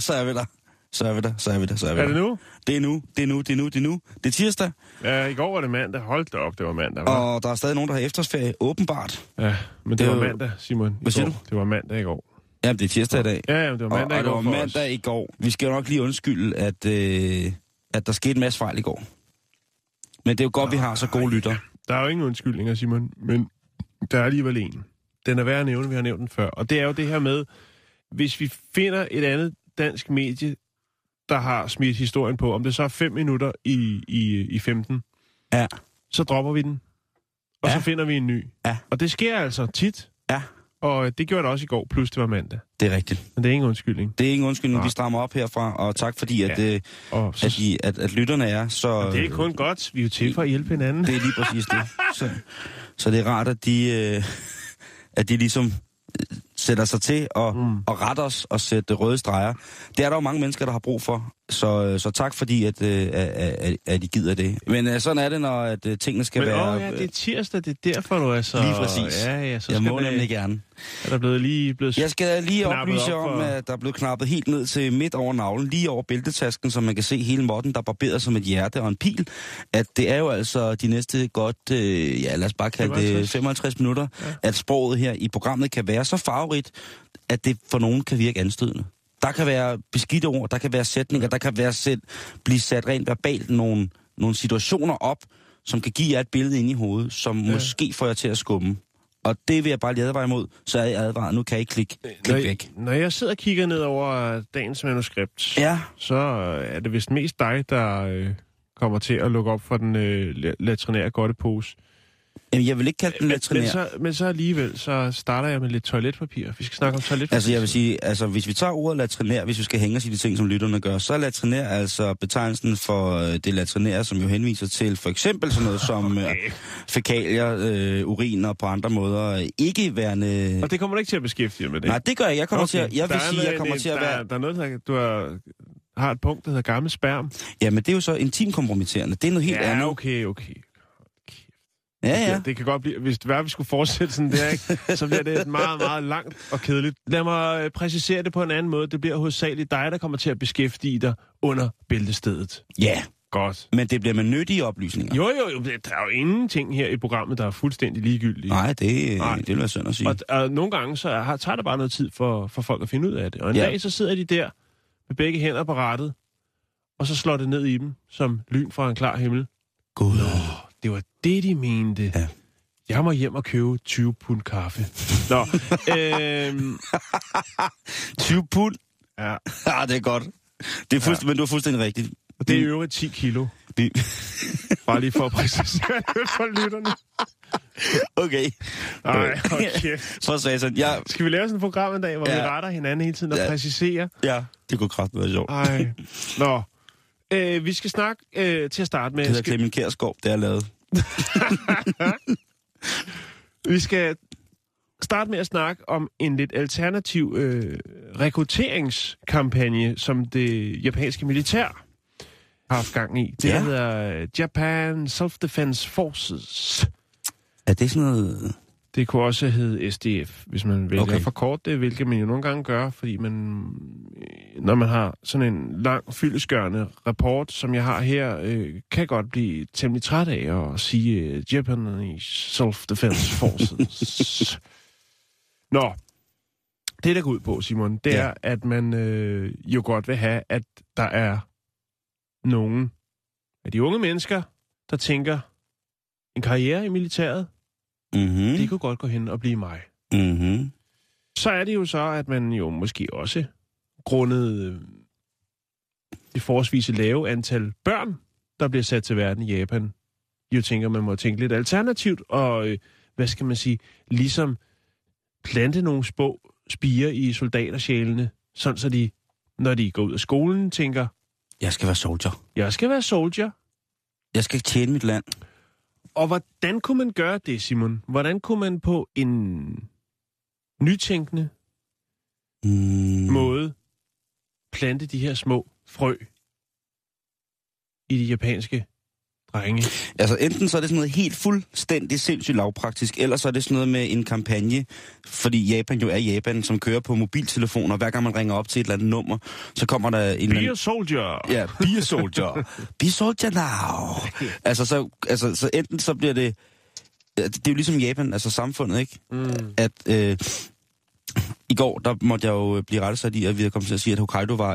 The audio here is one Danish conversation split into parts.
Så er vi der. Er det nu? Det er nu. Det er tirsdag. Ja, i går var det mandag. Hold da op, det var mandag. Hva? Og der er stadig nogen, der har efterårsferie, åbenbart. Ja, men det var jo... mandag, Simon. Hvad siger du? Det var mandag i går. Jamen, det er tirsdag i dag. Ja, jamen, det var mandag i går. Vi skal jo nok lige undskylde, at der skete en masse fejl i går. Men det er jo godt, vi har så gode lytter. Der er jo ingen undskyldninger, Simon, men der er alligevel en. Den er værd at nævne, vi har nævnt den før. Og det er jo det her med, hvis vi finder et andet dansk medie, der har smidt historien på, om det så er 5 minutter i 15, ja, så dropper vi den, og ja, så finder vi en ny. Ja. Og det sker altså tit, ja, og det gjorde det også i går, plus det var mandag. Det er rigtigt. Men det er ingen undskyldning. Det er ingen undskyldning, vi strammer op herfra, og tak fordi, at lytterne er så... Og det er kun godt, vi er jo til for at hjælpe hinanden. Det er lige præcis det. Så det er rart, at de ligesom... sætter sig til og retter os og sætte røde streger. Det er der jo mange mennesker, der har brug for, så tak fordi, at I gider det. Men sådan er det, når at tingene skal være... Men det er tirsdag, det er derfor, du er så... Lige præcis. Ja, så jeg må nemlig gerne. Er der blevet... Jeg skal lige oplyse om, at der er blevet knappet helt ned til midt over navlen, lige over bæltetasken, så man kan se hele måtten, der barberer som et hjerte og en pil. At det er jo altså de næste godt, lad os bare kalde det 55 minutter, ja, at sproget her i programmet kan være så farverigt, at det for nogen kan virke anstødende. Der kan være beskidte ord, der kan være sætninger, der kan være blive sat rent verbalt nogle situationer op, som kan give jer et billede ind i hovedet, som måske får jer til at skumme. Og det vil jeg bare lige advare imod, så er jeg advaret. Nu kan jeg ikke klikke væk. Når jeg sidder og kigger ned over dagens manuskript, så er det vist mest dig, der kommer til at lukke op for den latrinære godtepose. Jamen, jeg vil ikke kalde den latrinær. Men så alligevel, så starter jeg med lidt toiletpapir. Vi skal snakke om toiletpapir. Altså, jeg vil sige, hvis vi tager ordet latrinær, hvis vi skal hænge os i de ting, som lytterne gør, så er latrinær altså betegnelsen for det latrinære, som jo henviser til for eksempel sådan noget som fækalier, urin og på andre måder ikke værende... Og det kommer du ikke til at beskæftige med det? Nej, det gør jeg. Jeg kommer til at være... Der er noget, der... Du har et punkt, der hedder gammel sperm. Ja, men det er jo så intimkompromitterende. Det er noget helt andet. Okay. Ja. Det kan godt blive, hvis det var, vi skulle fortsætte sådan der, ikke? Så bliver det meget, meget langt og kedeligt. Lad mig præcisere det på en anden måde. Det bliver hovedsageligt dig, der kommer til at beskæftige dig under bæltestedet. Ja. Godt. Men det bliver med nyttige oplysninger. Jo. Der er jo ingenting her i programmet, der er fuldstændig ligegyldigt. Nej, det vil være synd at sige. Og nogle gange så tager det bare noget tid for folk at finde ud af det. Og en dag så sidder de der med begge hænder på rattet, og så slår det ned i dem som lyn fra en klar himmel. God. Det var det, de mente. Ja. Jeg må hjem og købe 20 pund kaffe. Nå. 20 pund? Ja. Ja, det er godt. Det er men du er fuldstændig rigtigt. Og det er i øvrigt 10 kilo. Bare lige for at præcisere det for lytterne. Okay. Nej, okay. Så sagde jeg sådan, skal vi lave sådan et program en dag, hvor vi retter hinanden hele tiden og præciserer? Ja, det kunne kraftigt være sjovt. Nej. Nå. Vi skal snakke til at starte med... Det hedder Clemen Kjærsgaard, det er lavet. Vi skal starte med at snakke om en lidt alternativ rekrutteringskampagne, som det japanske militær har haft gang i. Det hedder Japan Self-Defense Forces. Er det sådan noget... Det kunne også hedde SDF, hvis man vælger at forkorte det, hvilket man jo nogle gange gør, fordi man, når man har sådan en lang, fyldestgørende rapport, som jeg har her, kan godt blive temmelig træt af at sige Japanese Self-Defense Forces. Nå, det der går ud på, Simon, det er, at man jo godt vil have, at der er nogen af de unge mennesker, der tænker en karriere i militæret, Mm-hmm. Det kunne godt gå hen og blive mig. Mm-hmm. Så er det jo så, at man jo måske også grundet det forholdsvis lave antal børn, der bliver sat til verden i Japan, jo tænker, man må tænke lidt alternativt, og hvad skal man sige, ligesom plante nogle små spirer i soldatersjælene, sådan så de, når de går ud af skolen, tænker, jeg skal være soldier. Jeg skal være soldier. Jeg skal tjene mit land. Og hvordan kunne man gøre det, Simon? Hvordan kunne man på en nytænkende måde plante de her små frø i de japanske drenge? Altså enten så er det sådan noget helt fuldstændig sindssygt lavpraktisk, eller så er det sådan noget med en kampagne, fordi Japan jo er Japan, som kører på mobiltelefoner. Hver gang man ringer op til et eller andet nummer, så kommer der en... Be a soldier! Ja, be a soldier. Be soldier now! Altså, enten så bliver det... Det er jo ligesom Japan, altså samfundet, ikke? Mm. At... I går, der måtte jeg jo blive rettesat i, at vi havde kommet til at sige, at Hokkaido var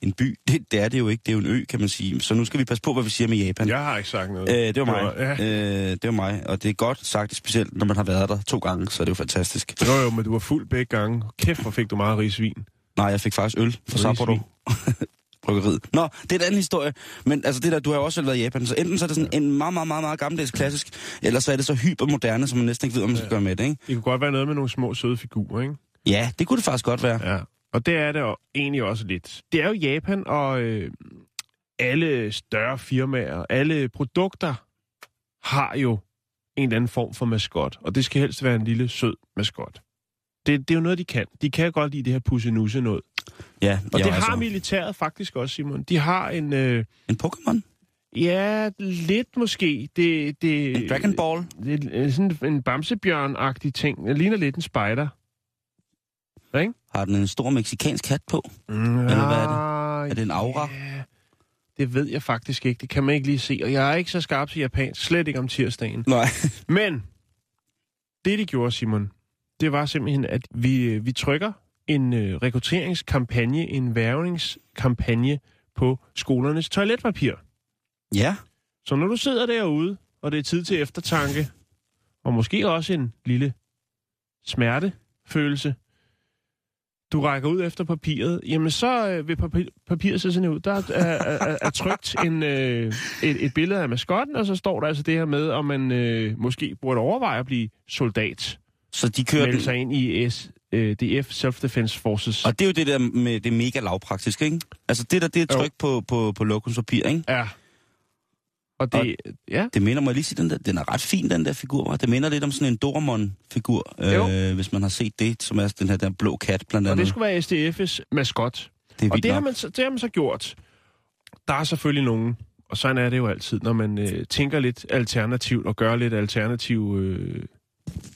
en by. Det er det jo ikke. Det er jo en ø, kan man sige. Så nu skal vi passe på, hvad vi siger med Japan. Jeg har ikke sagt noget. Det var mig, og det er godt sagt, specielt når man har været der 2 gange, så er det jo fantastisk. Jo, men du var fuld begge gange. Kæft, hvor fik du meget risvin. Nej, jeg fik faktisk øl fra Sapporo. Bryggeriet. Nå, det er en anden historie. Men altså det der, du har jo også selv været i Japan, så enten så er det sådan en meget, meget, meget, meget gammeldags klassisk, eller så er det så hypermoderne, som man næsten ikke ved, om man skal gøre med det, ikke? Det kunne godt være noget med nogle små søde figurer, ikke? Ja, det kunne det faktisk godt være. Ja, og det er det jo egentlig også lidt. Det er jo Japan, og alle større firmaer, alle produkter har jo en eller anden form for maskot, og det skal helst være en lille sød maskot. Det er jo noget, de kan. De kan godt lide det her pussenusse noget. Ja, og det har militæret faktisk også, Simon. De har en... En Pokémon? Ja, lidt måske. En Dragon Ball? Det, sådan en bamsebjørn-agtig ting. Det ligner lidt en spider. Ikke? Har den en stor mexikansk hat på? Eller hvad er det? Er det en aura? Ja, det ved jeg faktisk ikke. Det kan man ikke lige se. Og jeg er ikke så skarp til japansk. Slet ikke om tirsdagen. Nej. Men det, de gjorde, Simon, det var simpelthen, at vi trykker en rekrutteringskampagne, en værvningskampagne på skolernes toiletpapir. Ja. Så når du sidder derude, og det er tid til eftertanke, og måske også en lille smertefølelse, du rækker ud efter papiret, jamen så vil papiret se sådan ud. Der er trykt et billede af maskotten, og så står der altså det her med, om man måske burde overveje at blive soldat. Så de kører melde sig ind i SDF Self-Defense Forces. Og det er jo det der med det mega lavpraktiske, ikke? Altså det der, det er tryk på lokumspapir, ikke? Ja. Det minder mig lige sige, den er ret fin, den der figur. Det minder lidt om sådan en Doraemon-figur, hvis man har set det, som er den her der blå kat, blandt andet. Og det skulle være SDF's maskot. Det har man så gjort. Der er selvfølgelig nogen, og sådan er det jo altid, når man tænker lidt alternativt og gør lidt alternative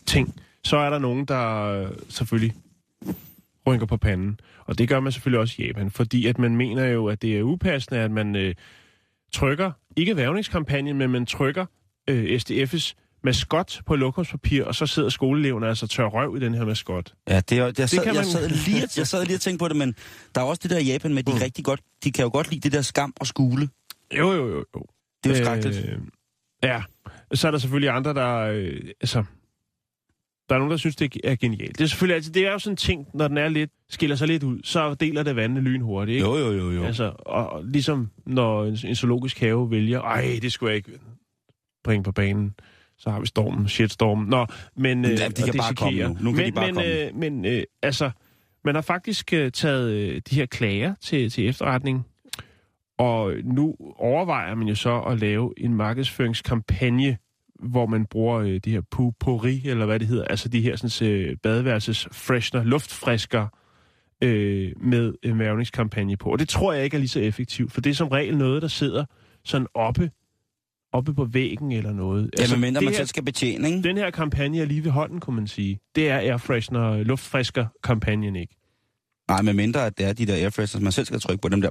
ting, så er der nogen, der selvfølgelig rynker på panden. Og det gør man selvfølgelig også i Japan, fordi at man mener jo, at det er upassende, at man trykker, ikke værvningskampagnen, men man trykker SDF's maskot på lokumspapir, og så sidder skoleeleverne altså tør røv i den her maskot. Ja, jeg sad lige og tænkte på det, men der er også det der i Japan med, de rigtig godt, de kan jo godt lide det der skam og skule. Jo. Det er jo skrækkeligt. Ja, så er der selvfølgelig andre, der... Der er nogen, der synes, det er genialt. Det er selvfølgelig altid, det er jo sådan en ting, når den er lidt, skiller sig lidt ud, så deler det vandene lynhurtigt, ikke? Jo. Altså, og ligesom når en zoologisk have vælger, det skulle jeg ikke bringe på banen, så har vi shitstormen. Nå, men... Ja, de kan bare komme nu. Man har faktisk taget de her klager til efterretning, og nu overvejer man jo så at lave en markedsføringskampagne, hvor man bruger de her potpourri, eller hvad det hedder, altså de her badeværelsesfreshner, luftfrisker, med en mærvningskampagne på. Og det tror jeg ikke er lige så effektivt, for det er som regel noget, der sidder sådan oppe på væggen eller noget. Ja, altså, medmindre man selv skal betjene, ikke? Den her kampagne er lige ved hånden, kunne man sige. Det er airfreshner, luftfrisker-kampagnen, ikke? Nej, medmindre at det er de der airfreshners, man selv skal trykke på dem der...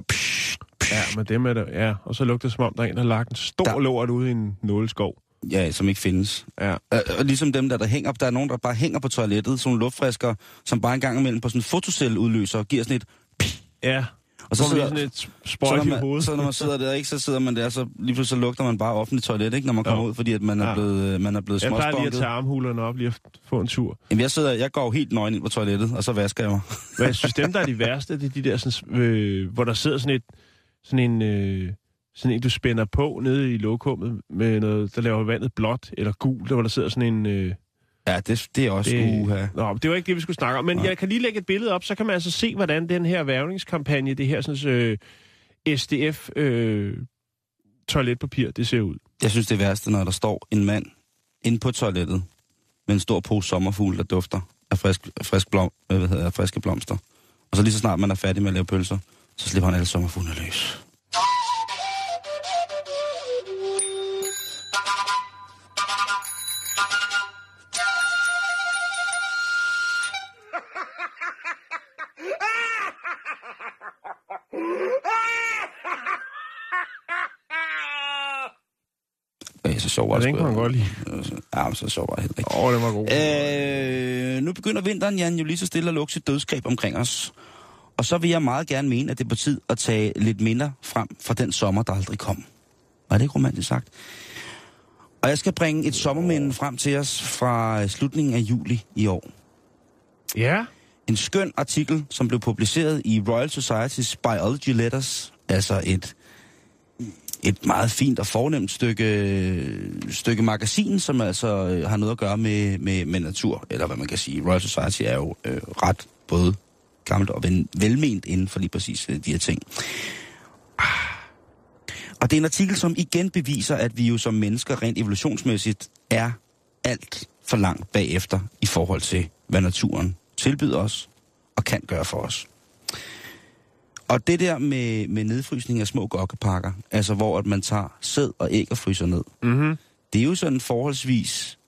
Ja, men dem er der, ja. Og så lugter det, som om der er en, der har lagt en stor lort ude i en nåleskov. Ja, som ikke findes. Ja. Og ligesom dem, der hænger op, der er nogen, der bare hænger på toilettet, sådan nogle luftfriskere, som bare en gang imellem på sådan en fotocelle udløser og giver sådan et... Ja. Og så sidder sådan et sprøjt i hovedet. Så når man sidder der, ikke, så sidder man der, så lige pludselig så lugter man bare offentligt toilet, ikke, når man kommer ud, fordi at man er blevet småspunket. Jeg plejer lige at tage armhulerne op lige at få en tur. Jamen, jeg går jo helt nøgen ind på toilettet, og så vasker jeg mig. Men jeg synes, dem, der er de værste, det er de der, sådan, hvor der sidder sådan en, du spænder på nede i lokummet med noget, der laver vandet blåt eller gult, der hvor der sidder sådan en... Ja, det er også uha. Nå, det var ikke det, vi skulle snakke om, men Jeg kan lige lægge et billede op, så kan man altså se, hvordan den her værvningskampagne, det her SDF-toiletpapir, det ser ud. Jeg synes, det er værste, når der står en mand inde på toilettet med en stor pose sommerfugle, der dufter af friske blomster. Og så lige så snart man er færdig med at lave pølser, så slipper han alle sommerfuglene løs. Ja, den kunne han godt lide. Ja, men så sjov var det heller ikke. Åh, det var god. Nu begynder vinteren, Jan, jo lige så stille at lukke sit dødsgreb omkring os. Og så vil jeg meget gerne mene, at det er på tid at tage lidt mindre frem fra den sommer, der aldrig kom. Var det ikke romantisk sagt? Og jeg skal bringe et sommerminde frem til os fra slutningen af juli i år. Ja. En skøn artikel, som blev publiceret i Royal Society's Biology Letters, altså et meget fint og fornemt stykke magasin, som altså har noget at gøre med natur, eller hvad man kan sige. Royal Society er jo ret både gammelt og velment inden for lige præcis de her ting. Og det er en artikel, som igen beviser, at vi jo som mennesker rent evolutionsmæssigt er alt for langt bagefter i forhold til, hvad naturen tilbyder os og kan gøre for os. Og det der med nedfrysning af små gokkepakker, altså hvor at man tager sæd og æg og fryser ned, det er jo sådan forholdsvis,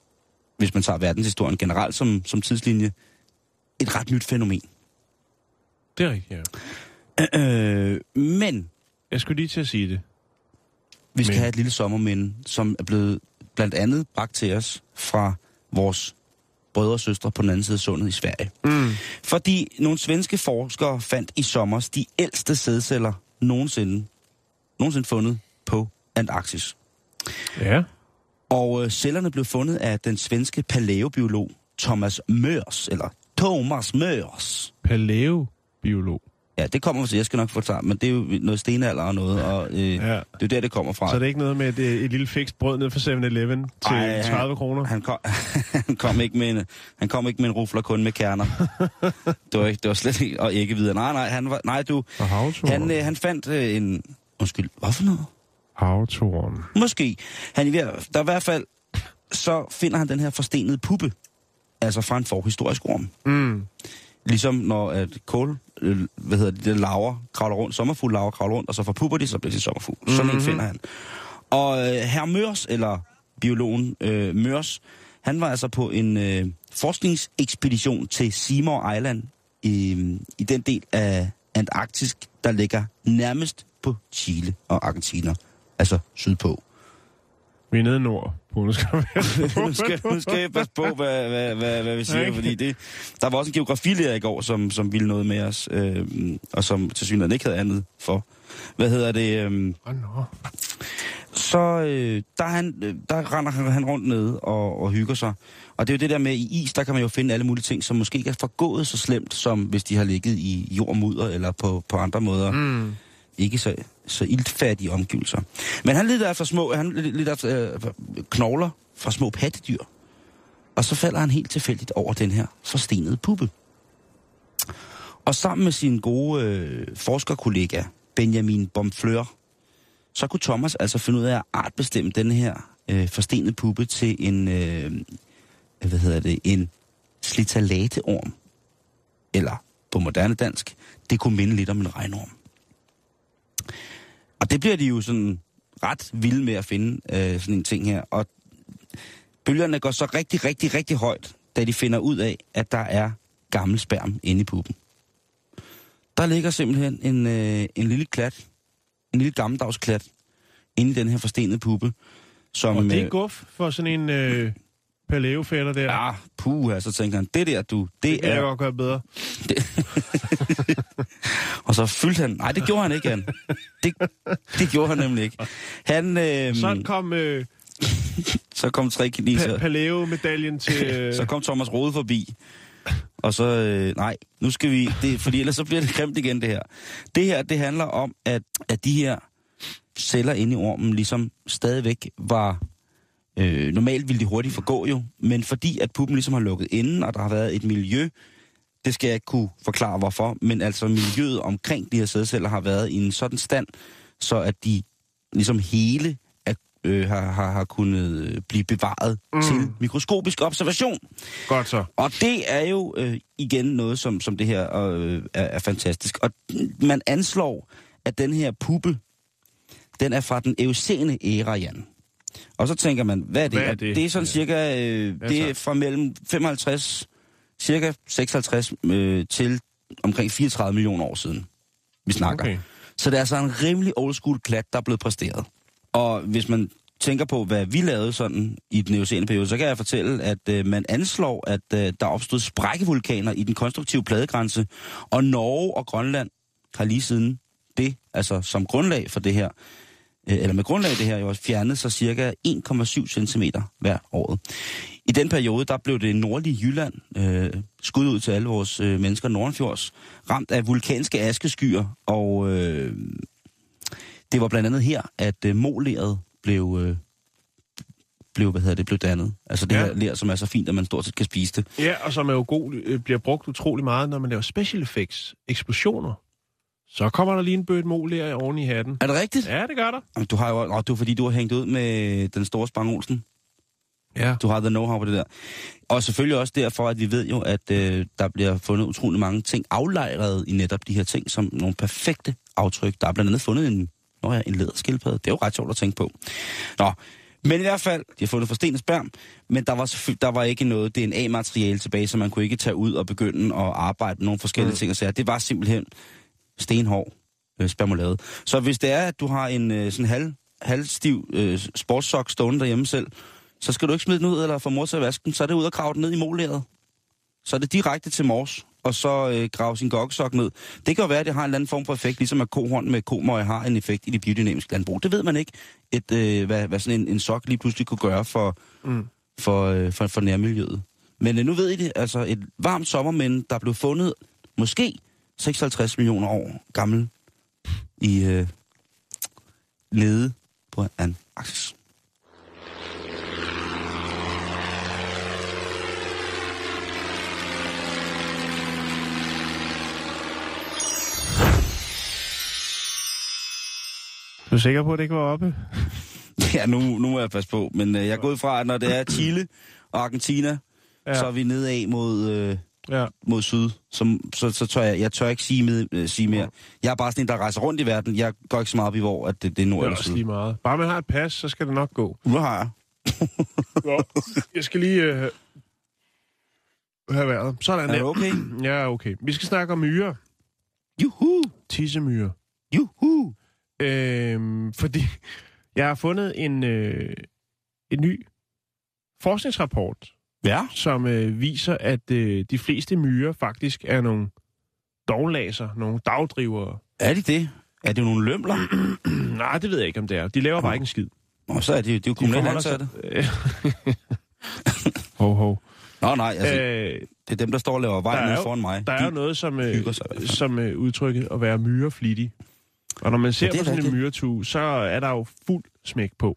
hvis man tager verdenshistorien generelt som tidslinje, et ret nyt fænomen. Det er rigtigt, ja. Men... Jeg skulle lige til at sige det. Vi skal have et lille sommerminde, som er blevet blandt andet bragt til os fra vores brødre og søstre på den anden side af sundet i Sverige. Mm. Fordi nogle svenske forskere fandt i sommer de ældste sædceller nogensinde fundet på Antarktis. Ja. Og cellerne blev fundet af den svenske palæobiolog Thomas Mörs, eller Thomas Mörs. Palæobiolog? Ja, det kommer fra, jeg skal nok forklare, men det er jo noget stenalder og noget, og det er jo der, det kommer fra. Så det er ikke noget med et lille fikst brød ned fra 7-Eleven til 30 kroner? Han kom ikke med en rufler, kun med kerner. det var slet ikke, og ikke videre. Nej, han fandt en... Undskyld, hvad for noget? Havtoren. Måske. Der i hvert fald, så finder han den her forstenede puppe, altså fra en forhistorisk orm. Mm. Ligesom når at kål, larver kravler rundt, sommerfugllarver kravler rundt, og så forpupper de, så bliver de sommerfugl. Mm-hmm. Sådan en finder han. Og herr Mörs, eller biologen Mörs, han var altså på en forskningsekspedition til Seymour Island i den del af Antarktis, der ligger nærmest på Chile og Argentina, altså sydpå. Vi er nede nord. Nu skal jeg passe på, hvad vi siger, fordi der var også en geografilærer i går, som ville noget med os, og som til synligheden ikke havde andet for. Hvad hedder det? Der render han rundt nede og hygger sig. Og det er jo det der med, i is, der kan man jo finde alle mulige ting, som måske ikke er forgået så slemt, som hvis de har ligget i jordmudder eller på andre måder. Mm. Ikke så iltfattige omgivelser. Men han leder efter knogler fra små pattedyr. Og så falder han helt tilfældigt over den her forstenede puppe. Og sammen med sin gode forskerkollega, Benjamin Bonfleur, så kunne Thomas altså finde ud af at artbestemme den her forstenede puppe til en, en slitalateorm. Eller på moderne dansk, det kunne minde lidt om en regnorm. Og det bliver de jo sådan ret vilde med at finde sådan en ting her. Og bølgerne går så rigtig, rigtig, rigtig højt, da de finder ud af, at der er gammel sperm inde i puppen. Der ligger simpelthen en lille klat, en lille gammeldags klat, inde i den her forstenede puppe. Som, og det er guf for sådan en palæofætter der. Ja, puha, så tænker han, det der du, det er... Det kan jeg godt gøre bedre. Og så fyldte han... Nej, det gjorde han ikke, han. Det gjorde han nemlig ikke. Han... så kom tre kineser. Paleo-medaljen til... Så kom Thomas Rode forbi. Og så... nej, nu skal vi... Det, fordi ellers så bliver det grimt igen, det her. Det her, det handler om, at de her celler inde i ormen ligesom stadigvæk var... normalt ville de hurtigt forgå jo, men fordi at puppen ligesom har lukket inden, og der har været et miljø, det skal jeg ikke kunne forklare hvorfor, men altså miljøet omkring de her sædceller har været i en sådan stand, så at de ligesom hele har kunnet blive bevaret til mikroskopisk observation. Godt så. Og det er jo igen noget, som det her er fantastisk. Og man anslår, at den her puppe, den er fra den eocene æra, Jan. Og så tænker man, hvad er det? Hvad er det? Det er sådan cirka, det er fra mellem 55, cirka 56 til omkring 34 millioner år siden, vi snakker. Okay. Så det er altså en rimelig old school klat, der er blevet præsteret. Og hvis man tænker på, hvad vi lavede sådan i den eocene periode, så kan jeg fortælle, at man anslår, at der opstod sprækkevulkaner i den konstruktive pladegrænse, og Norge og Grønland har lige siden det, altså som grundlag for det her, eller med grundlag af det her, jo fjernet sig cirka 1,7 centimeter hver år. I den periode, der blev det nordlige Jylland, skud ud til alle vores mennesker nordenfjords, ramt af vulkanske askeskyer, og det var blandt andet her, at moleret blev dannet. Altså det her ler, som er så fint, at man stort set kan spise det. Ja, og som er jo god, bliver brugt utrolig meget, når man laver special effects, eksplosioner. Så kommer der lige en bødt moler oven i hatten. Er det rigtigt? Ja, det gør der. Jamen, du har jo, det er fordi, du har hængt ud med den store Spang Olsen. Ja. Du har the know-how på det der. Og selvfølgelig også derfor, at vi ved jo, at der bliver fundet utrolig mange ting aflejret i netop de her ting, som nogle perfekte aftryk. Der er blandt andet fundet en læderskildpadde. Det er jo ret sjovt at tænke på. Nå, men i hvert fald, de har fundet forstenet sperm, men der var ikke noget DNA-materiale tilbage, så man kunne ikke tage ud og begynde at arbejde med nogle forskellige ting og sager. Det var simpelthen... stenhård spermolade. Så hvis det er, at du har en sådan halvstiv sportssok stående derhjemme selv, så skal du ikke smide den ud eller få mor til at vaske den, så er det ud og grave den ned i molæret. Så er det direkte til mors, og så grave sin gokkesok ned. Det kan jo være, at det har en eller anden form for effekt, ligesom at kohorn med komøje har en effekt i det biodynamiske landbrug. Det ved man ikke, hvad sådan en sok lige pludselig kunne gøre for nærmiljøet. Men nu ved I det, altså et varmt sommermænd, der blev fundet, måske 56 millioner år gammel i nede på Antarktis. Du er sikker på, at det ikke var oppe? Ja, nu må jeg passe på, men jeg går ud fra, at når det er Chile og Argentina, så er vi nede af mod... mod syd, så tør jeg tør ikke sige mere. Jeg er bare sådan en, der rejser rundt i verden. Jeg går ikke så meget op i, hvor at det er nord eller syd. Det er også lige meget. Bare man har et pas, så skal det nok gå. Nu har jeg. Jeg skal lige have været. Sådan der. Er det okay? Ja, okay. Vi skal snakke om myrer. Juhu! Tissemyrer. Juhu! Fordi jeg har fundet en ny forskningsrapport, som viser, at de fleste myrer faktisk er nogle doglæser, nogle dagdrivere. Er det det? Er det nogle lømler? Nej, det ved jeg ikke, om det er. De laver bare ikke en skid. Nå, så er det jo kommunalt ansatte. Nå, nej, altså, det er dem, der står og laver vejen nede foran mig. Der er jo noget, som udtrykket at være myreflittig. Og når man ser på sådan en myretue, så er der jo fuld smæk på.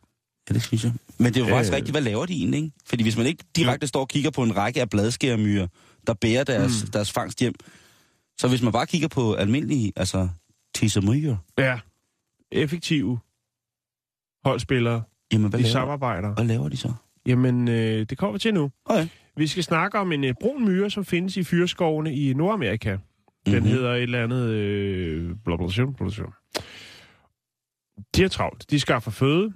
Ja, det synes jeg. Men det er jo faktisk rigtigt, hvad laver de egentlig, ikke? Fordi hvis man ikke direkte står og kigger på en række af bladskæremyrer, der bærer deres fangst hjem, så hvis man bare kigger på almindelige, altså tissemyrer. Ja, effektive holdspillere, jamen, de samarbejder. Hvad laver de så? Jamen, det kommer vi til nu. Okay. Vi skal snakke om en brun myre, som findes i fyrskovene i Nordamerika. Den hedder et eller andet... De er travlt. De skaffer føde.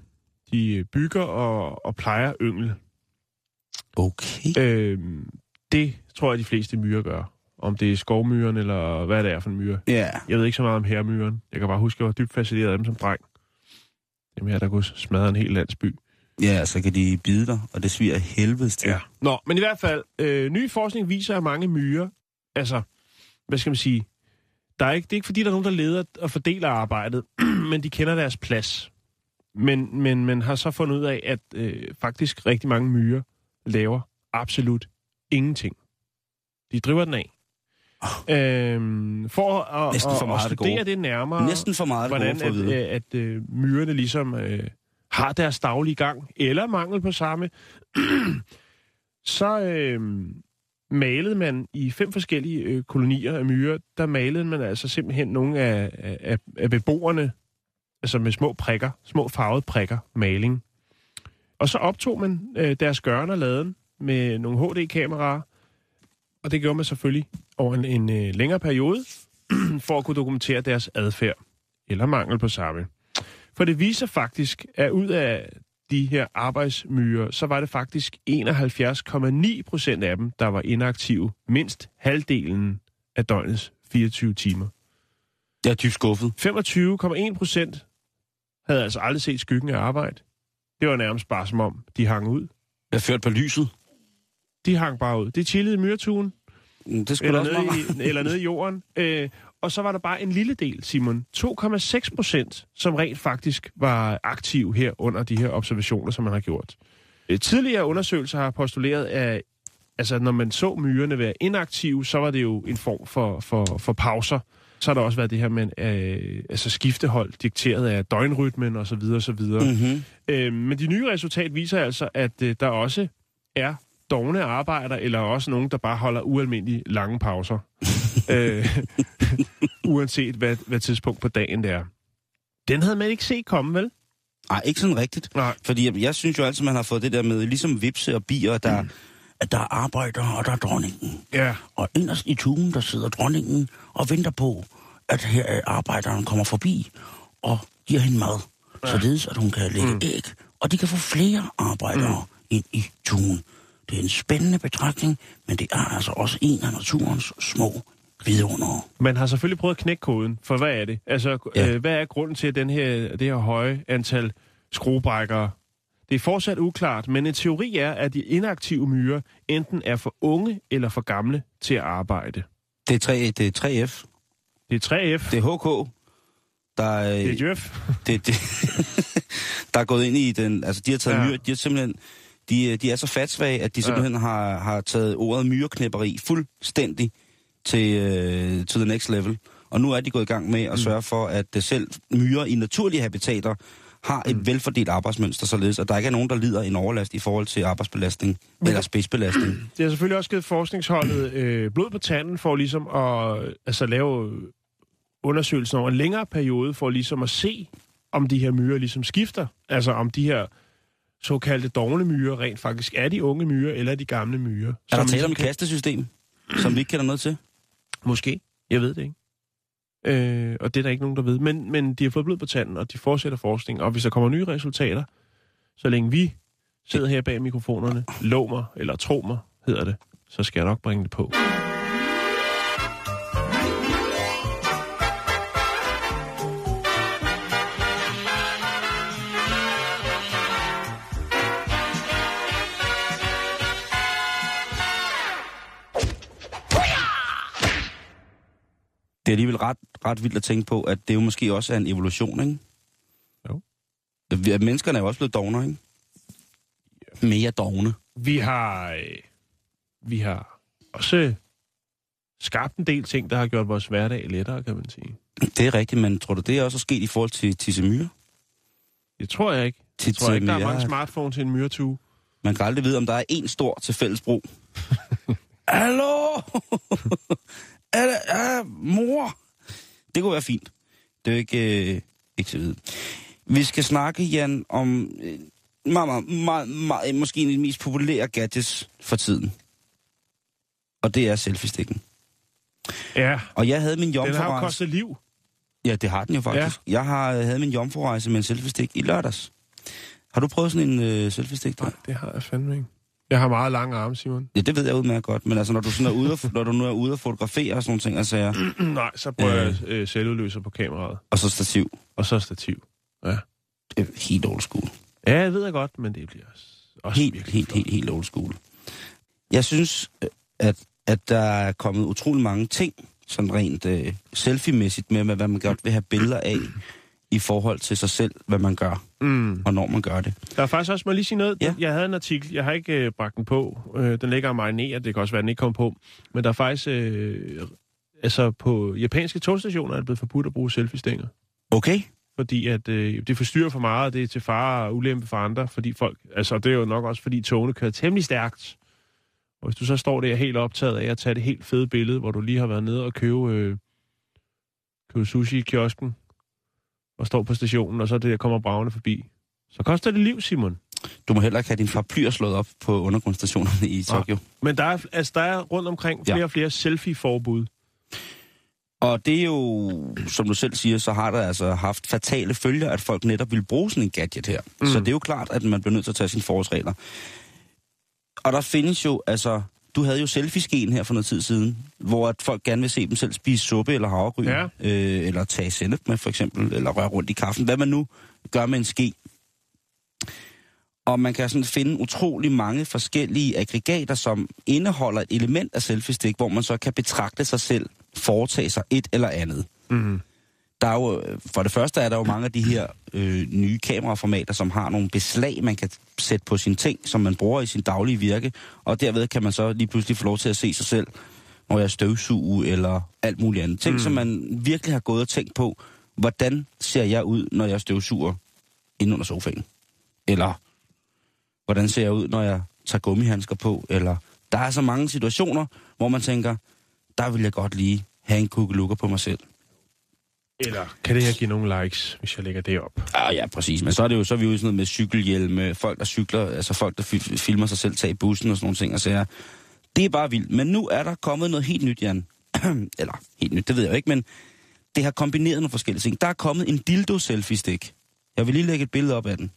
De bygger og plejer yngel. Okay. Det tror jeg, de fleste myrer gør. Om det er skovmyren, eller hvad det er for en myre. Ja. Yeah. Jeg ved ikke så meget om herremyren. Jeg kan bare huske, at jeg var dybt fascineret af dem som dreng. Dem her, der kunne smadre en hel landsby. Ja, så kan de bide dig, og det sviger helvedes til. Ja. Nå, men i hvert fald, ny forskning viser, at mange myrer, altså, hvad skal man sige, Det er ikke fordi, der er nogen, der leder og fordeler arbejdet, men de kender deres plads. Men man har så fundet ud af, at faktisk rigtig mange myrer laver absolut ingenting. De driver den af. For at studere det nærmere, næsten for meget hvordan at myrerne ligesom har deres daglige gang, eller mangel på samme, så malede man i 5 forskellige kolonier af myrer, der malede man altså simpelthen nogle af beboerne, altså med små prikker, små farvede prikker, maling. Og så optog man deres gøren og laden med nogle HD-kameraer, og det gjorde man selvfølgelig over en længere periode, for at kunne dokumentere deres adfærd, eller mangel på samme. For det viser faktisk, at ud af de her arbejdsmyrer, så var det faktisk 71,9% af dem, der var inaktive mindst halvdelen af døgnets 24 timer. Jeg er dybt skuffet. 25,1% havde altså aldrig set skyggen af arbejde. Det var nærmest bare som om, de hang ud. Jeg førte på lyset. De hang bare ud. Det chillede i myretuen. Det skulle eller, eller nede i jorden. Og så var der bare en lille del, Simon. 2,6%, som rent faktisk var aktiv her under de her observationer, som man har gjort. Tidligere undersøgelser har postuleret, at altså, når man så myrerne være inaktive, så var det jo en form for pauser. Så har der også været det her med altså skiftehold, dikteret af døgnrytmen osv. Mm-hmm. Men de nye resultat viser altså, at der også er dovne arbejder, eller også nogen, der bare holder ualmindeligt lange pauser. Uanset hvad tidspunkt på dagen det er. Den havde man ikke set komme, vel? Nej, ikke sådan rigtigt. Nej. Fordi jeg synes jo altid, man har fået det der med, ligesom vipse og bier, der, at der er arbejdere, og der er dronningen. Ja. Og inderst i tuben, der sidder dronningen og venter på, at her arbejderen kommer forbi og giver hende mad, således at hun kan lægge æg, og de kan få flere arbejdere ind i tuben. Det er en spændende betragtning, men det er altså også en af naturens små vidundere. Man har selvfølgelig prøvet at knække koden, for hvad er det? Altså, hvad er grunden til det her høje antal skruebrækkere? Det er fortsat uklart, men en teori er, at de inaktive myrer enten er for unge eller for gamle til at arbejde. Det er 3F. Det er HK. Det er Jøf. Der er gået ind i den... Altså, de har taget myrer, de har simpelthen... De er så fatsvage, at de simpelthen har taget ordet myreknæpperi fuldstændig til the next level. Og nu er de gået i gang med at sørge for, at selv myrer i naturlige habitater har et velfordelt arbejdsmønster, således at der ikke er nogen, der lider en overlast i forhold til arbejdsbelastning eller spidsbelastning. Det har selvfølgelig også givet forskningsholdet blod på tanden for ligesom at altså, lave undersøgelsen over en længere periode, for ligesom at se, om de her myrer ligesom skifter. Altså om de her såkaldte dovne myrer rent faktisk er de unge myrer eller de gamle myrer. Er der tale om et kastesystem, som vi ikke kender noget til? Måske. Jeg ved det ikke. Og det er der ikke nogen, der ved. Men de har fået blod på tanden, og de fortsætter forskning. Og hvis der kommer nye resultater, så længe vi sidder her bag mikrofonerne, lov mig, eller tro mig, hedder det, så skal jeg nok bringe det på. Det er alligevel ret vildt at tænke på, at det jo måske også er en evolution, ikke? Jo. Menneskerne er jo også blevet dovner, ikke? Yeah. Mere dovne. Vi har også skabt en del ting, der har gjort vores hverdag lettere, kan man sige. Det er rigtigt, men tror du, det er også sket i forhold til tissemyrer? Det tror jeg ikke. Jeg tror ikke, der er mange smartphones til en myretue. Man kan aldrig vide, om der er én stor til fælles brug. Hallo! Er det, mor? Det kunne være fint. Det er jo ikke så vidt. Vi skal snakke, Jan, om meget, måske en af de mest populære gadgets for tiden. Og det er selfie-stikken. Ja. Og jeg havde min jomfrurejse... Den har jo kostet liv. Ja, det har den jo faktisk. Ja. Jeg havde min jomfrurejse med en selfie-stik i lørdags. Har du prøvet sådan en selfie-stik? Nej, det har jeg fandme ikke. Jeg har meget lange arme, Simon. Ja, det ved jeg udmærket godt. Men altså, når du nu er ude og fotografere og sådan nogle ting, altså... Jeg, nej, så bruger jeg celluløser på kameraet. Og så stativ. Ja. Det er helt old school. Ja, jeg ved jeg godt, men det bliver også helt old school. Jeg synes, at der er kommet utrolig mange ting, sådan rent selfie-mæssigt med, hvad man godt vil have billeder af i forhold til sig selv, hvad man gør, og når man gør det. Der er faktisk også, må jeg lige sige noget, jeg havde en artikel, jeg har ikke bragt den på, den ligger af mig ned, og det kan også være, den ikke kom på, men der er faktisk, altså på japanske togstationer er det blevet forbudt at bruge selfie-stænger. Okay. Fordi at det forstyrrer for meget, og det er til fare og ulempe for andre, fordi folk, altså det er jo nok også, fordi togene kører temmelig stærkt. Og hvis du så står der helt optaget af at tage det helt fede billede, hvor du lige har været nede og købe sushi i kiosken, og står på stationen, og så det kommer bragende forbi. Så koster det liv, Simon. Du må heller ikke have din paraplyer slået op på undergrundstationerne i Tokyo. Nej. Men der er rundt omkring flere og flere selfie-forbud. Og det er jo, som du selv siger, så har der altså haft fatale følger, at folk netop vil bruge sådan en gadget her. Så det er jo klart, at man bliver nødt til at tage sine forholdsregler. Og der findes jo, altså, du havde jo selfie-skeen her for noget tid siden, hvor at folk gerne vil se dem selv spise suppe eller havregryn, eller tage sennep med for eksempel, eller røre rundt i kaffen, hvad man nu gør med en ske. Og man kan sådan finde utrolig mange forskellige aggregater, som indeholder et element af selfie-stik, hvor man så kan betragte sig selv, foretage sig et eller andet. Der er jo, for det første er der jo mange af de her nye kameraformater, som har nogle beslag, man kan sætte på sine ting, som man bruger i sin daglige virke, og derved kan man så lige pludselig få lov til at se sig selv, når jeg støvsuger eller alt muligt andet. Ting, som man virkelig har gået og tænkt på, hvordan ser jeg ud, når jeg støvsuger inde under sofaen? Eller hvordan ser jeg ud, når jeg tager gummihandsker på? Eller der er så mange situationer, hvor man tænker, der vil jeg godt lige have en kukkelukker på mig selv. Eller kan det her give nogle likes, hvis jeg lægger det op? Ah, ja, præcis. Men så er det jo, så er vi jo sådan noget med cykelhjelme, folk der cykler, altså folk der filmer sig selv tage i bussen og sådan nogle ting, og så er det er bare vildt. Men nu er der kommet noget helt nyt, Jan. Eller helt nyt, det ved jeg ikke, men det har kombineret nogle forskellige ting. Der er kommet en dildo-selfie-stik. Jeg vil lige lægge et billede op af den.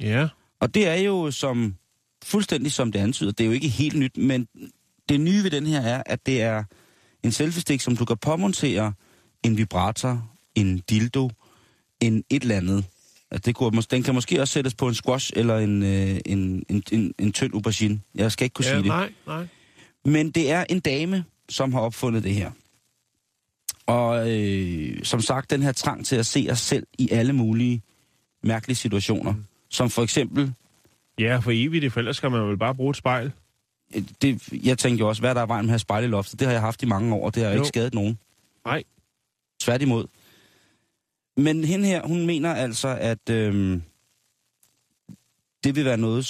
Ja. Yeah. Og det er jo som fuldstændig som det antyder, det er jo ikke helt nyt, men det nye ved den her er, at det er en selfie-stik, som du kan påmontere en vibrator, en dildo, en et eller andet. Altså det kunne, den kan måske også sættes på en squash eller en tynd aubergine. Jeg skal ikke kunne sige det. Nej. Men det er en dame, som har opfundet det her. Og som sagt, den her trang til at se os selv i alle mulige mærkelige situationer. Som for eksempel... Ja, for evigt, for ellers skal man vel bare bruge et spejl. Det, jeg tænkte jo også, hvad der er vejen med at have spejl i loftet? Det har jeg haft i mange år, og det har ikke skadet nogen. Nej. Tværtimod. Men hende her, hun mener altså, at det vil være noget,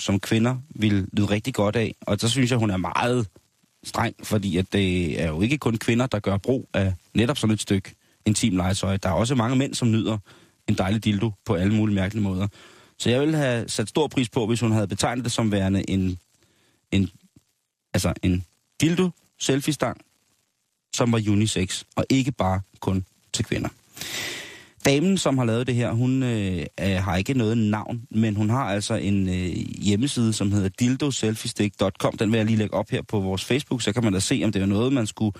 som kvinder vil lyde rigtig godt af. Og så synes jeg, hun er meget streng, fordi at det er jo ikke kun kvinder, der gør brug af netop sådan et stykke intim legetøj. Der er også mange mænd, som nyder en dejlig dildo på alle mulige mærkelige måder. Så jeg ville have sat stor pris på, hvis hun havde betegnet det som værende en dildo-selfie-stang, som var unisex, og ikke bare kun til kvinder. Damen, som har lavet det her, hun har ikke noget navn, men hun har altså en hjemmeside, som hedder dildoselfiestick.com. Den vil jeg lige lægge op her på vores Facebook, så kan man da se, om det er noget, man skulle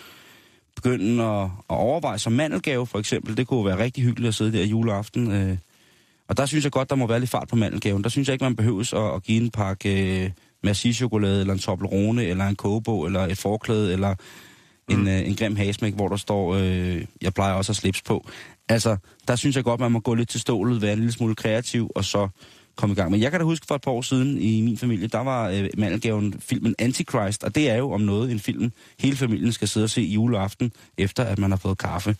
begynde at overveje. Som mandelgave for eksempel, det kunne være rigtig hyggeligt at sidde der juleaften. Og der synes jeg godt, der må være lidt fart på mandelgaven. Der synes jeg ikke, man behøves at give en pakke merci-chokolade, eller en Toblerone, eller en kogebog, eller et forklæde, eller... En grim hasmæk, hvor der står, jeg plejer også at slips på. Altså, der synes jeg godt, man må gå lidt til stålet, være en lille smule kreativ, og så komme i gang. Men jeg kan da huske for et par år siden i min familie, der var mandelgaven filmen Antichrist, og det er jo om noget en film, hele familien skal sidde og se juleaften, efter at man har fået kaffe.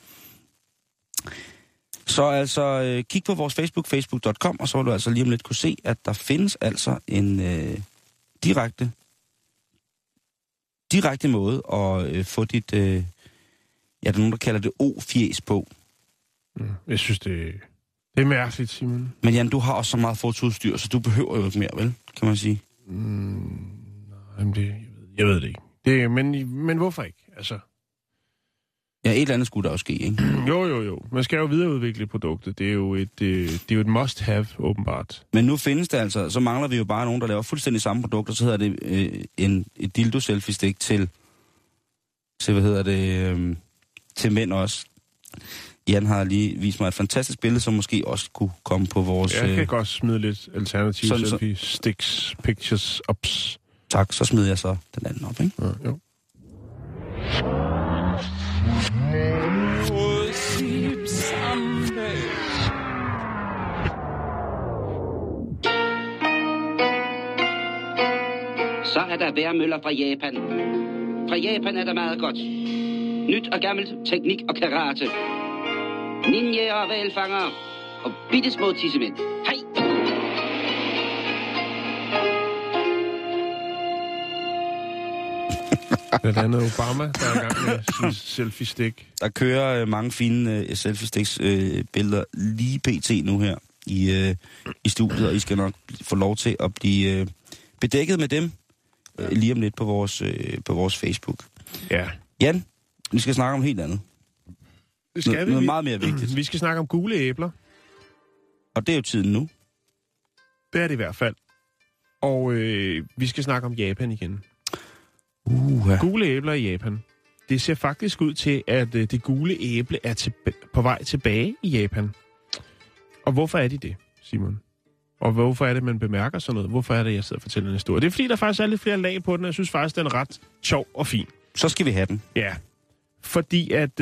Så altså, kig på vores Facebook, facebook.com, og så vil du altså lige om lidt kunne se, at der findes altså en direkte måde at få dit... der er nogen, der kalder det O-fjes på. Jeg synes, det er mærkeligt, Simon. Men Jan, du har også så meget fotoudstyr, så du behøver jo ikke mere, vel? Kan man sige. Nej, jeg ved det ikke. Det, men hvorfor ikke? Altså... Ja, et eller andet skulle der også ske, ikke? Jo. Man skal jo videreudvikle produktet. Det er jo et must-have, åbenbart. Men nu findes det altså. Så mangler vi jo bare nogen, der laver fuldstændig samme produkter. Så hedder det et dildo-selfie-stik til hvad hedder det, til mænd også. Jan har lige vist mig et fantastisk billede, som måske også kunne komme på vores... Jeg kan godt smide lidt alternative selfie-sticks, pictures, ups. Tak, så smider jeg så den anden op, ikke? Ja, jo. We'll sleep someday. Så er der vejrmøller fra Japan. Fra Japan er der meget godt. Nyt og gammelt, teknik og karate. Ninja og valfangere. Og bittesmå tissemænd. Hej! Blandt andet Obama, der er i gang med sin selfie-stik. Der kører mange fine selfie-stiks-billeder lige pt. Nu her i studiet, og I skal nok få lov til at blive bedækket med dem lige om lidt på vores Facebook. Ja. Jan, vi skal snakke om helt andet. Noget meget mere vigtigt. Vi skal snakke om gule æbler. Og det er jo tiden nu. Det er det i hvert fald. Og vi skal snakke om Japan igen. Gule æbler i Japan. Det ser faktisk ud til, at det gule æble er på vej tilbage i Japan. Og hvorfor er det, Simon? Og hvorfor er det, man bemærker sådan noget? Hvorfor er det, jeg sidder og fortæller en historie? Det er fordi, der faktisk er lidt flere lag på den, og jeg synes faktisk, den er ret sjov og fin. Så skal vi have den. Ja. Fordi at...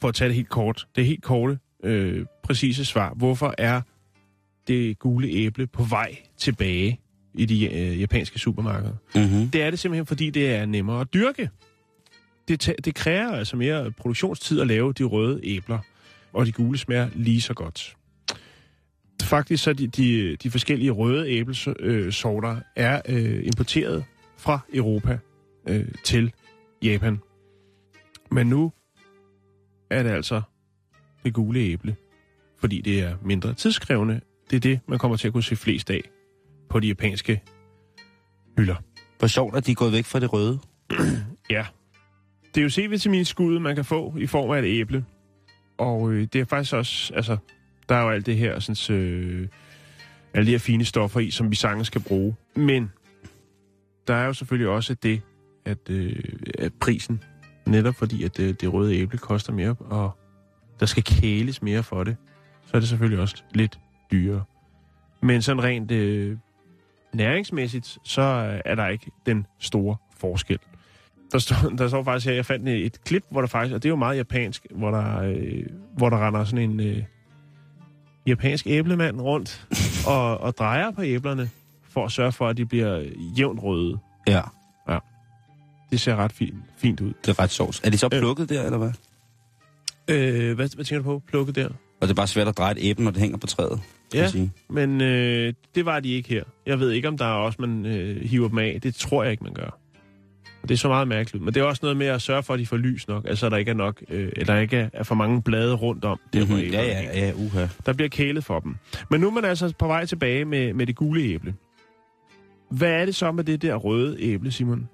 for at tage det helt kort. Det er helt korte, præcise svar. Hvorfor er det gule æble på vej tilbage i de japanske supermarkeder? Mm-hmm. Det er det simpelthen, fordi det er nemmere at dyrke. Det kræver altså mere produktionstid at lave de røde æbler, og de gule smager lige så godt. Faktisk så de forskellige røde æblesorter er importeret fra Europa til Japan. Men nu er det altså det gule æble, fordi det er mindre tidskrævende. Det er det, man kommer til at kunne se flest af på de japanske hylder. Hvor sjovt, at de er gået væk fra det røde. Ja. Det er jo C-vitaminskud, man kan få i form af et æble. Og det er faktisk også, altså, der er jo alt det her, sådan, alle de her fine stoffer i, som vi sagtens skal bruge. Men der er jo selvfølgelig også det, at prisen, netop fordi, at det røde æble koster mere, og der skal kæles mere for det, så er det selvfølgelig også lidt dyrere. Men sådan rent næringsmæssigt, så er der ikke den store forskel. Der står faktisk her, jeg fandt et klip, hvor der faktisk, og det er jo meget japansk, hvor der render sådan en japansk æblemand rundt og drejer på æblerne, for at sørge for, at de bliver jævnt røde. Ja. Ja. Det ser ret fint ud. Det er ret sjovt. Er det så plukket der, eller hvad? Hvad tænker du på? Plukket der? Og det er bare svært at dreje et æble, når det hænger på træet. Ja, men det var de ikke her. Jeg ved ikke, om der er også, man hiver dem af. Det tror jeg ikke, man gør. Og det er så meget mærkeligt. Men det er også noget med at sørge for, at de får lys nok. Altså, der ikke er nok, eller ikke er for mange blade rundt om. Det mm-hmm. æble, ja, uha. Der bliver kælet for dem. Men nu er man altså på vej tilbage med det gule æble. Hvad er det så med det der røde æble, Simon?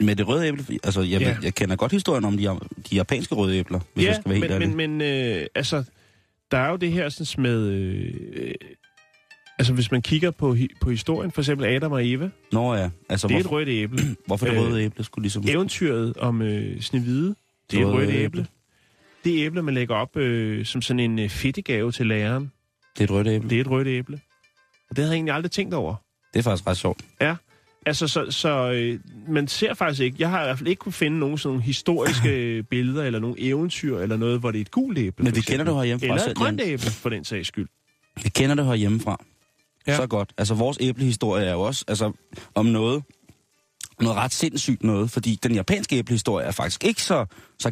Med det røde æble? Altså, jeg kender godt historien om de japanske røde æbler, hvis jeg skal være helt ærlig. Men altså... Der er jo det her sådan med... altså, hvis man kigger på historien, for eksempel Adam og Eva. Nå ja. Altså, det er et rødt æble. Hvorfor det røde æble skulle ligesom... Eventyret om Snehvide, det er et rødt æble. Det æble, man lægger op som sådan en fedtegave til læreren. Det er et rødt æble. Det er et rødt æble. Og det havde jeg egentlig aldrig tænkt over. Det er faktisk ret sjovt. Ja. Altså, så man ser faktisk ikke... Jeg har i hvert fald ikke kunne finde nogen sådan nogle historiske billeder, eller nogle eventyr, eller noget, hvor det er et gult æble. Men vi kender det herhjemmefra. Eller et grønt æble, for den sags skyld. Vi kender det herhjemmefra. Ja. Så godt. Altså, vores æblehistorie er jo også altså, om noget ret sindssygt noget, fordi den japanske æblehistorie er faktisk ikke så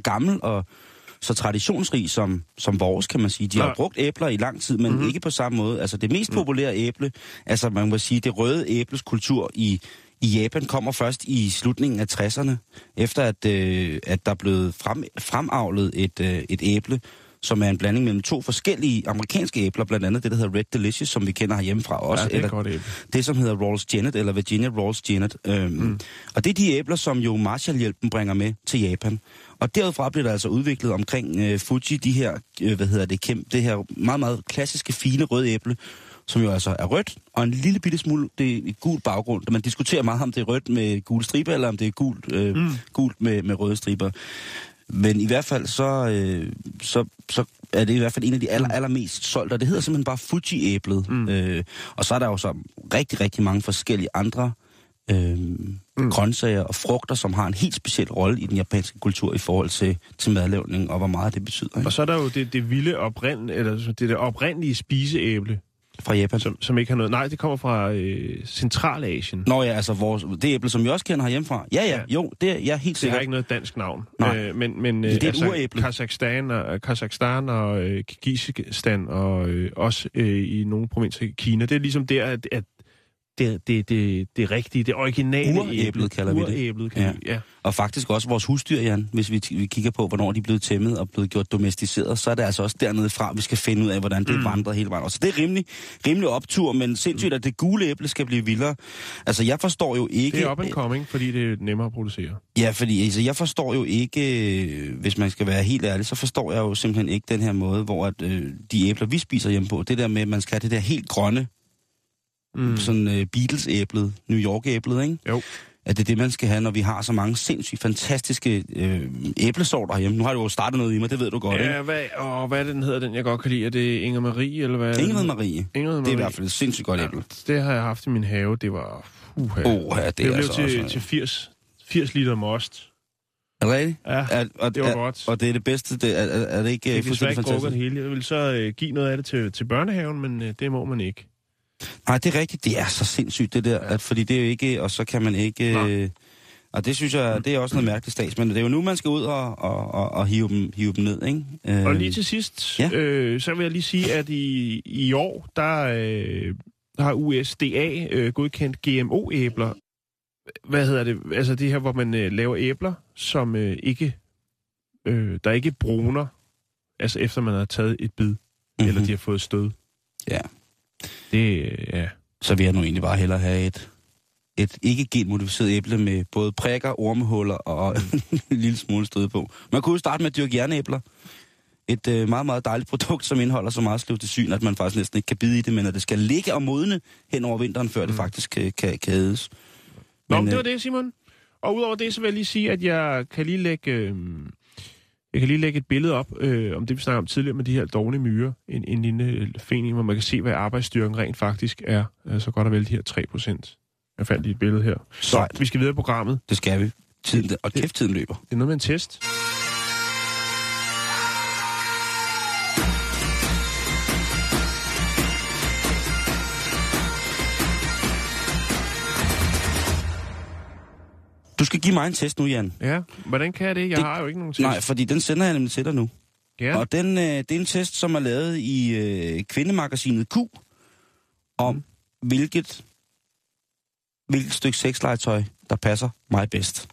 gammel og så traditionsrig som vores, kan man sige. De har brugt æbler i lang tid, men ikke på samme måde. Altså det mest populære æble, altså man må sige, det røde æbles kultur i Japan kommer først i slutningen af 60'erne, efter at der er blevet fremavlet et æble, som er en blanding mellem to forskellige amerikanske æbler, blandt andet det, der hedder Red Delicious, som vi kender herhjemmefra også. Ja, det er eller godt æble. Det, som hedder Rawls Janet, eller Virginia Rawls Janet. Og det er de æbler, som jo Marshallhjælpen bringer med til Japan. Og derudfra bliver der altså udviklet omkring Fuji, de her, det her meget, meget klassiske, fine røde æble, som jo altså er rødt, og en lille bitte smule, det er et gult baggrund. Man diskuterer meget, om det er rødt med gule striber, eller om det er gult med røde striber. Men i hvert fald så er det i hvert fald en af de allermest solgte, og det hedder simpelthen bare Fuji-æblet. Og så er der jo så rigtig, rigtig mange forskellige andre grøntsager og frugter, som har en helt speciel rolle i den japanske kultur i forhold til madlavningen, og hvor meget det betyder. Ikke? Og så er der jo det vilde oprindelige spiseæble. Fra Japan. Som ikke har noget... Nej, det kommer fra Centralasien. Nå ja, altså det æble, som vi også kender herhjemmefra. Ja, jo, det er jeg helt sikkert. Det har ikke noget dansk navn. Men det er altså, et uræble. Kazakhstan og Kirgisistan og også i nogle provinser i Kina. Det er ligesom der, at det rigtige, det originale uræblet kalder vi det. Uræblet kalder vi det, ja. Og faktisk også vores husdyr, Jan. Hvis vi kigger på, hvornår de er blevet tæmmet og blevet gjort domesticeret, så er det altså også dernede fra, vi skal finde ud af, hvordan det vandrer hele vejen. Og så det er rimelig optur, men sindssygt, at det gule æble skal blive vildere. Altså, jeg forstår jo ikke... Det er up and coming, fordi det er nemmere at producere. Ja, fordi altså, jeg forstår jo ikke, hvis man skal være helt ærlig, så forstår jeg jo simpelthen ikke den her måde, hvor at, de æbler, vi spiser hjemme på, det der med, at man skal have det der helt grønne, sådan Beatles-æblet, New York-æblet, ikke? Jo. At det er det, man skal have, når vi har så mange sindssygt fantastiske æblesorter herhjemme. Nu har du jo startet noget i mig, det ved du godt, ikke? Ja, hvad er det, den hedder, den jeg godt kan lide? Er det Inger Marie, eller hvad? Ingrid Marie. Det er i hvert fald et sindssygt godt æble. Det har jeg haft i min have, det var... det blev altså til 80 liter most. Er det rigtigt? Ja, det var godt. Og det er det bedste, det er det ikke... Det er desværre ikke drukket det hele. Jeg ville så give noget af det til børnehaven, men det må man ikke. Nej, det er rigtigt. Det er så sindssygt, det der. At, fordi det er jo ikke... Og så kan man ikke... og det synes jeg, det er også noget mærkeligt stads. Men det er jo nu, man skal ud og hive dem ned, ikke? Og lige til sidst, så vil jeg lige sige, at i år, der har USDA godkendt GMO-æbler. Hvad hedder det? Altså det her, hvor man laver æbler, som ikke... der ikke bruner, altså efter man har taget et bid, eller de har fået stød. Ja. Det, ja. Så vil jeg nu egentlig bare hellere have et ikke-genmodificeret æble med både prikker, ormehuller og en lille smule stød på. Man kunne jo starte med at dyrke jernæbler. Et meget, meget dejligt produkt, som indeholder så meget slevtesyn, at man faktisk næsten ikke kan bide i det, men at det skal ligge og modne hen over vinteren, før det faktisk kan ædes. Nå, men det var det, Simon. Og udover det, så vil jeg lige sige, at jeg kan lige lægge et billede op om det, vi snakkede om tidligere med de her dovne myrer. En lille forening, hvor man kan se, hvad arbejdsstyrken rent faktisk er. Så altså godt og vel de her 3%. Jeg fandt lige et billede her. Så vi skal videre i programmet. Det skal vi. Og kæft, tiden løber. Det er noget med en test. Du skal give mig en test nu, Jan. Ja, hvordan kan jeg det? Jeg har jo ikke nogen test. Nej, fordi den sender jeg nemlig til dig nu. Ja. Og det er en test, som er lavet i kvindemagasinet Q, om hvilket stykke sexlegetøj, der passer mig bedst.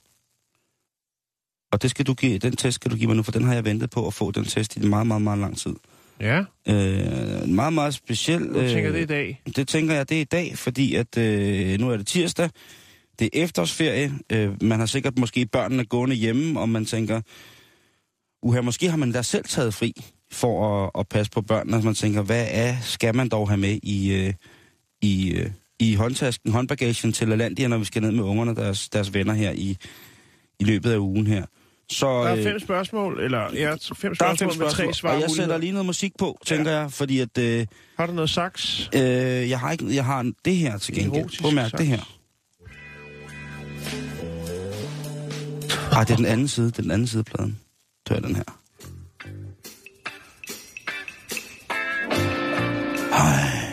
Og den test skal du give mig nu, for den har jeg ventet på at få den test i en meget, meget, meget lang tid. Ja. En meget, meget speciel... Du tænker det i dag? Det tænker jeg, det er i dag, fordi at nu er det tirsdag. Det er efterårsferie. Man har sikkert måske børnene gående hjemme, og man tænker, måske har man da selv taget fri for at passe på børnene. Man tænker, skal man dog have med i håndbagagen til Lalandia, når vi skal ned med ungerne og deres venner her i løbet af ugen her. Så, der er 5 spørgsmål, med 3 svar. Og jeg sætter lige noget musik på, tænker jeg, fordi at... har du noget sax? Jeg har det her til gengæld. Prøv at mærke det her. Det er den anden side, af pladen. Tør den her. Hej.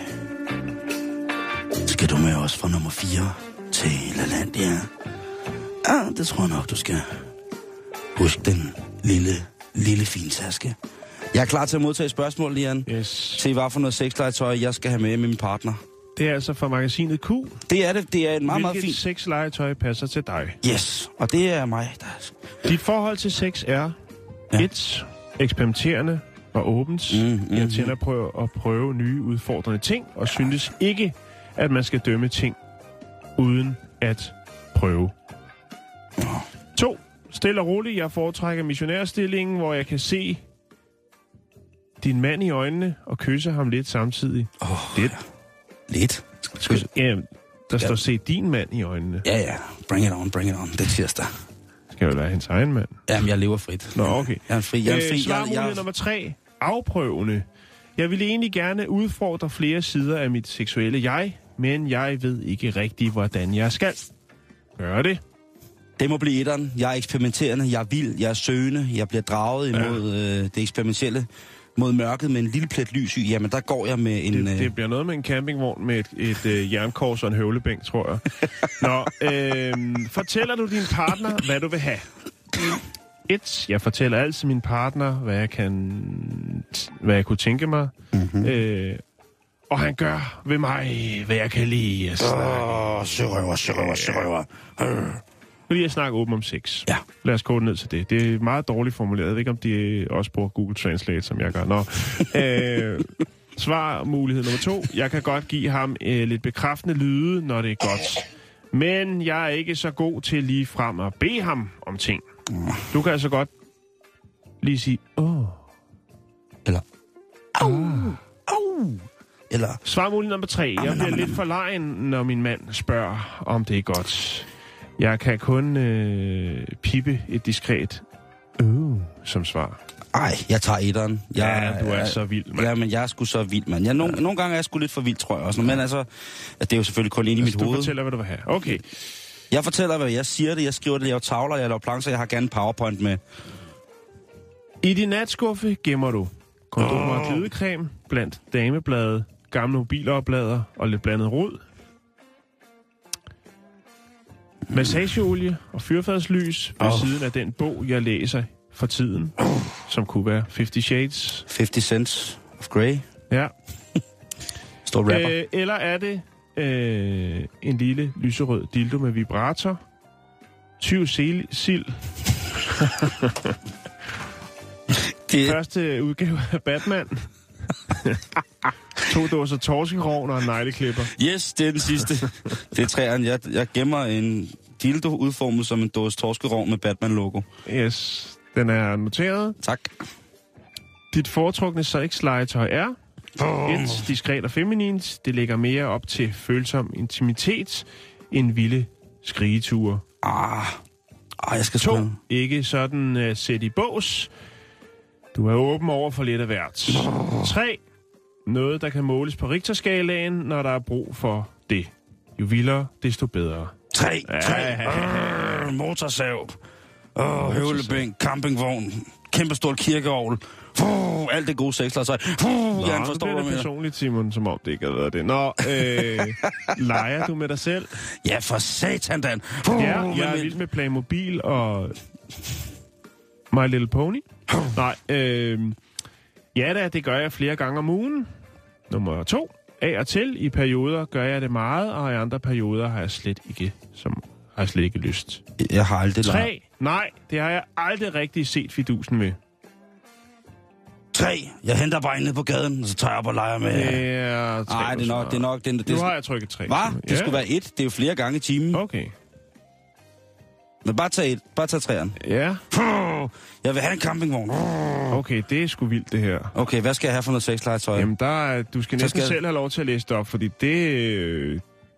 Skal du med os fra nummer 4 til Lalandia? Ah, det tror jeg nok, du skal. Husk den lille fintaske. Jeg er klar til at modtage spørgsmål, Lian. Yes. Se, hvad for noget sexlegetøj jeg skal have med min partner. Det er altså fra magasinet Q. Det er det. Det er en meget, meget fin... Hvilket sexlegetøj passer til dig? Yes, og det er mig. Dit forhold til sex er 1. Eksperimenterende og åbent. Jeg tænder på at prøve nye udfordrende ting, og synes ikke, at man skal dømme ting uden at prøve. 2. Stille og roligt. Jeg foretrækker missionærstillingen, hvor jeg kan se din mand i øjnene og kysse ham lidt samtidig. Lidt. Der står se din mand i øjnene. Ja. Bring it on. Det er tirsdag. Skal jo være hans egen mand. Jamen, jeg lever frit. Nå, okay. Jeg er fri. Svarmulighed nummer 3. Afprøvende. Jeg ville egentlig gerne udfordre flere sider af mit seksuelle jeg, men jeg ved ikke rigtig, hvordan jeg skal. Gør det. Det må blive etteren. Jeg er eksperimenterende, jeg er vild, jeg er søgende, jeg bliver draget imod det eksperimentelle, mod mørket med en lille plet lys i. Jamen, der går jeg med en... Det bliver noget med en campingvogn med et jernkors og en høvlebænk, tror jeg. Nå, fortæller du din partner, hvad du vil have? Jeg fortæller altid min partner, hvad jeg kunne tænke mig. Mm-hmm. Og han gør ved mig, hvad jeg kan lide at snakke. Sørøver. Nu lige at snakke åben om sex. Ja. Lad os gå ned til det. Det er meget dårligt formuleret. Jeg ved ikke, om de også bruger Google Translate, som jeg gør. Nå. Svar mulighed nummer 2. Jeg kan godt give ham lidt bekræftende lyde, når det er godt. Men jeg er ikke så god til lige frem at bede ham om ting. Du kan altså godt lige sige, åh. Eller, au. Eller... Svar mulighed nummer 3. Jeg bliver lidt forlegen, når min mand spørger, om det er godt. Jeg kan kun pippe et diskret som svar. Ej, jeg tager etteren. Du er så vild, mand. Ja, men jeg er sgu så vild, mand. Nogle gange er jeg sgu lidt for vild, tror jeg også. Men altså, det er jo selvfølgelig kun inde i mit hoved. Du fortæller, hvad du vil have. Okay. Jeg fortæller, hvad jeg siger det. Jeg skriver det, jeg laver tavler, jeg laver plancher, jeg har gerne en powerpoint med. I din natskuffe gemmer du kondomer og glidecreme blandt damebladet, gamle mobiloplader og lidt blandet rod. Massageolie og fyrfadslys ved siden af den bog, jeg læser for tiden, som kunne være 50 Shades. 50 Cents of Grey. Ja. Stor rapper. Eller er det en lille lyserød dildo med vibrator, 20 sild. Det... Første udgave af Batman. 2 dåser torskerogn og en negleklipper. Yes, det er den sidste. Det er træerne. Jeg gemmer en dildo udformet som en dåse torskerogn med Batman-logo. Yes, den er noteret. Tak. Dit foretrukne sex-legetøj er... Et, diskret og feminint. Det ligger mere op til følsom intimitet end vilde skrigeture. Jeg skal 2. Ikke sådan sæt i bås. Du er åben over for lidt af hvert. 3. Noget, der kan måles på Richterskalaen, når der er brug for det. Jo vildere, desto bedre. 3. Motorsav. Høvlebænk, campingvogn, kæmpestor kirkeovl. Alt det gode sexlegetøj. Jan, forstår du, det personligt, Simon, som om det ikke havde været det. Nå, leger du med dig selv? Ja, for satan, Dan. Jeg er vild med Playmobil og My Little Pony. Nej, ja da, det gør jeg flere gange om ugen. Nummer 2. Af og til i perioder gør jeg det meget, og i andre perioder har jeg slet ikke lyst. Jeg har aldrig... 3. Nej, det har jeg aldrig rigtig set fidusen med. 3. Jeg henter bare ned på gaden, og så tager jeg op og leger med... Ja, 3. Nej, det er nok... Nu har jeg trykket 3. Hva? Det skulle være 1. Det er jo flere gange i timen. Okay. Men bare tag 1. Bare tag 3'eren. Ja. Jeg vil have en campingvogn. Okay, det er sgu vildt, det her. Okay, hvad skal jeg have for noget sexlegetøj? Jamen, du skal næsten selv have lov til at læse det op, fordi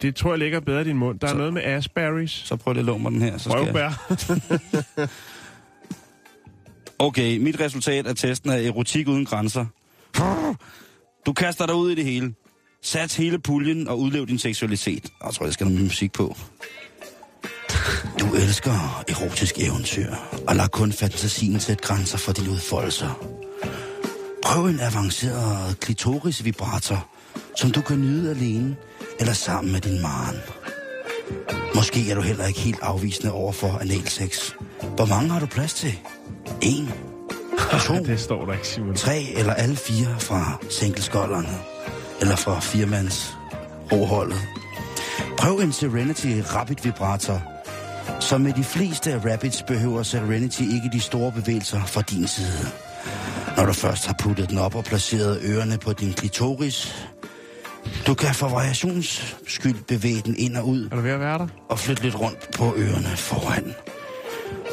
det tror jeg ligger bedre i din mund. Der er noget med Asperries. Så prøv at låne mig den her, så skal jeg... Okay, mit resultat af testen er erotik uden grænser. Du kaster dig ud i det hele. Sats hele puljen og udlev din seksualitet. Jeg tror, jeg skal have noget musik på. Du elsker erotisk eventyr, og lad kun fantasien sætte grænser for dine udfoldelser. Prøv en avanceret klitorisvibrator, som du kan nyde alene eller sammen med din mand. Måske er du heller ikke helt afvisende overfor analsex. Hvor mange har du plads til? 1, 2, det står der ikke, Simon. 3 eller alle 4 fra singleskolderne, eller fra firmands roholdet. Prøv en Serenity Rapid Vibrator, som med de fleste Rapids behøver Serenity ikke de store bevægelser fra din side. Når du først har puttet den op og placeret ørerne på din klitoris, du kan for variations skyld bevæge den ind og ud, er du ved at være der? Og flytte lidt rundt på ørerne foran.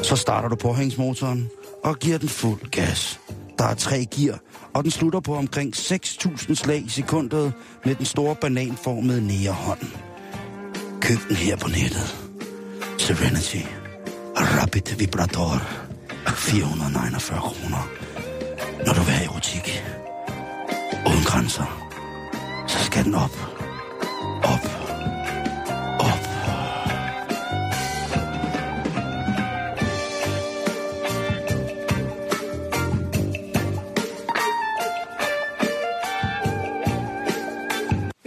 Så starter du påhængsmotoren og giver den fuld gas. Der er 3 gear, og den slutter på omkring 6.000 slag i sekundet med den store bananformede nederhånd. Køb den her på nettet. Serenity Rapid Vibrator. 449 kroner. Når du vil have erotik uden grænser, så skal den op.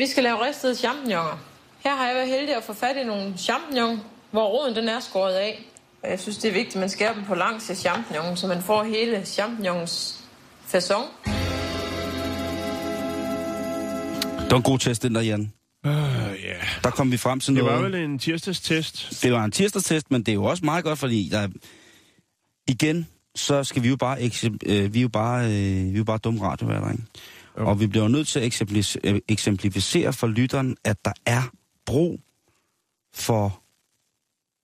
Vi skal lave ristede champignoner. Her har jeg været heldig at få fat i nogle champignon, hvor roden den er skåret af. Og jeg synes, det er vigtigt, at man skærer dem på langs af champignonen, så man får hele champignons façon. Det var en god test, den der, Jan. Yeah. Der kom vi frem til noget. Det var vel en tirsdagstest. Det var en tirsdagstest, men det er jo også meget godt, fordi der... igen, så skal vi jo bare... vi er jo bare dumme radioværter. Okay. Og vi bliver nødt til at eksemplificere for lytteren, at der er brug for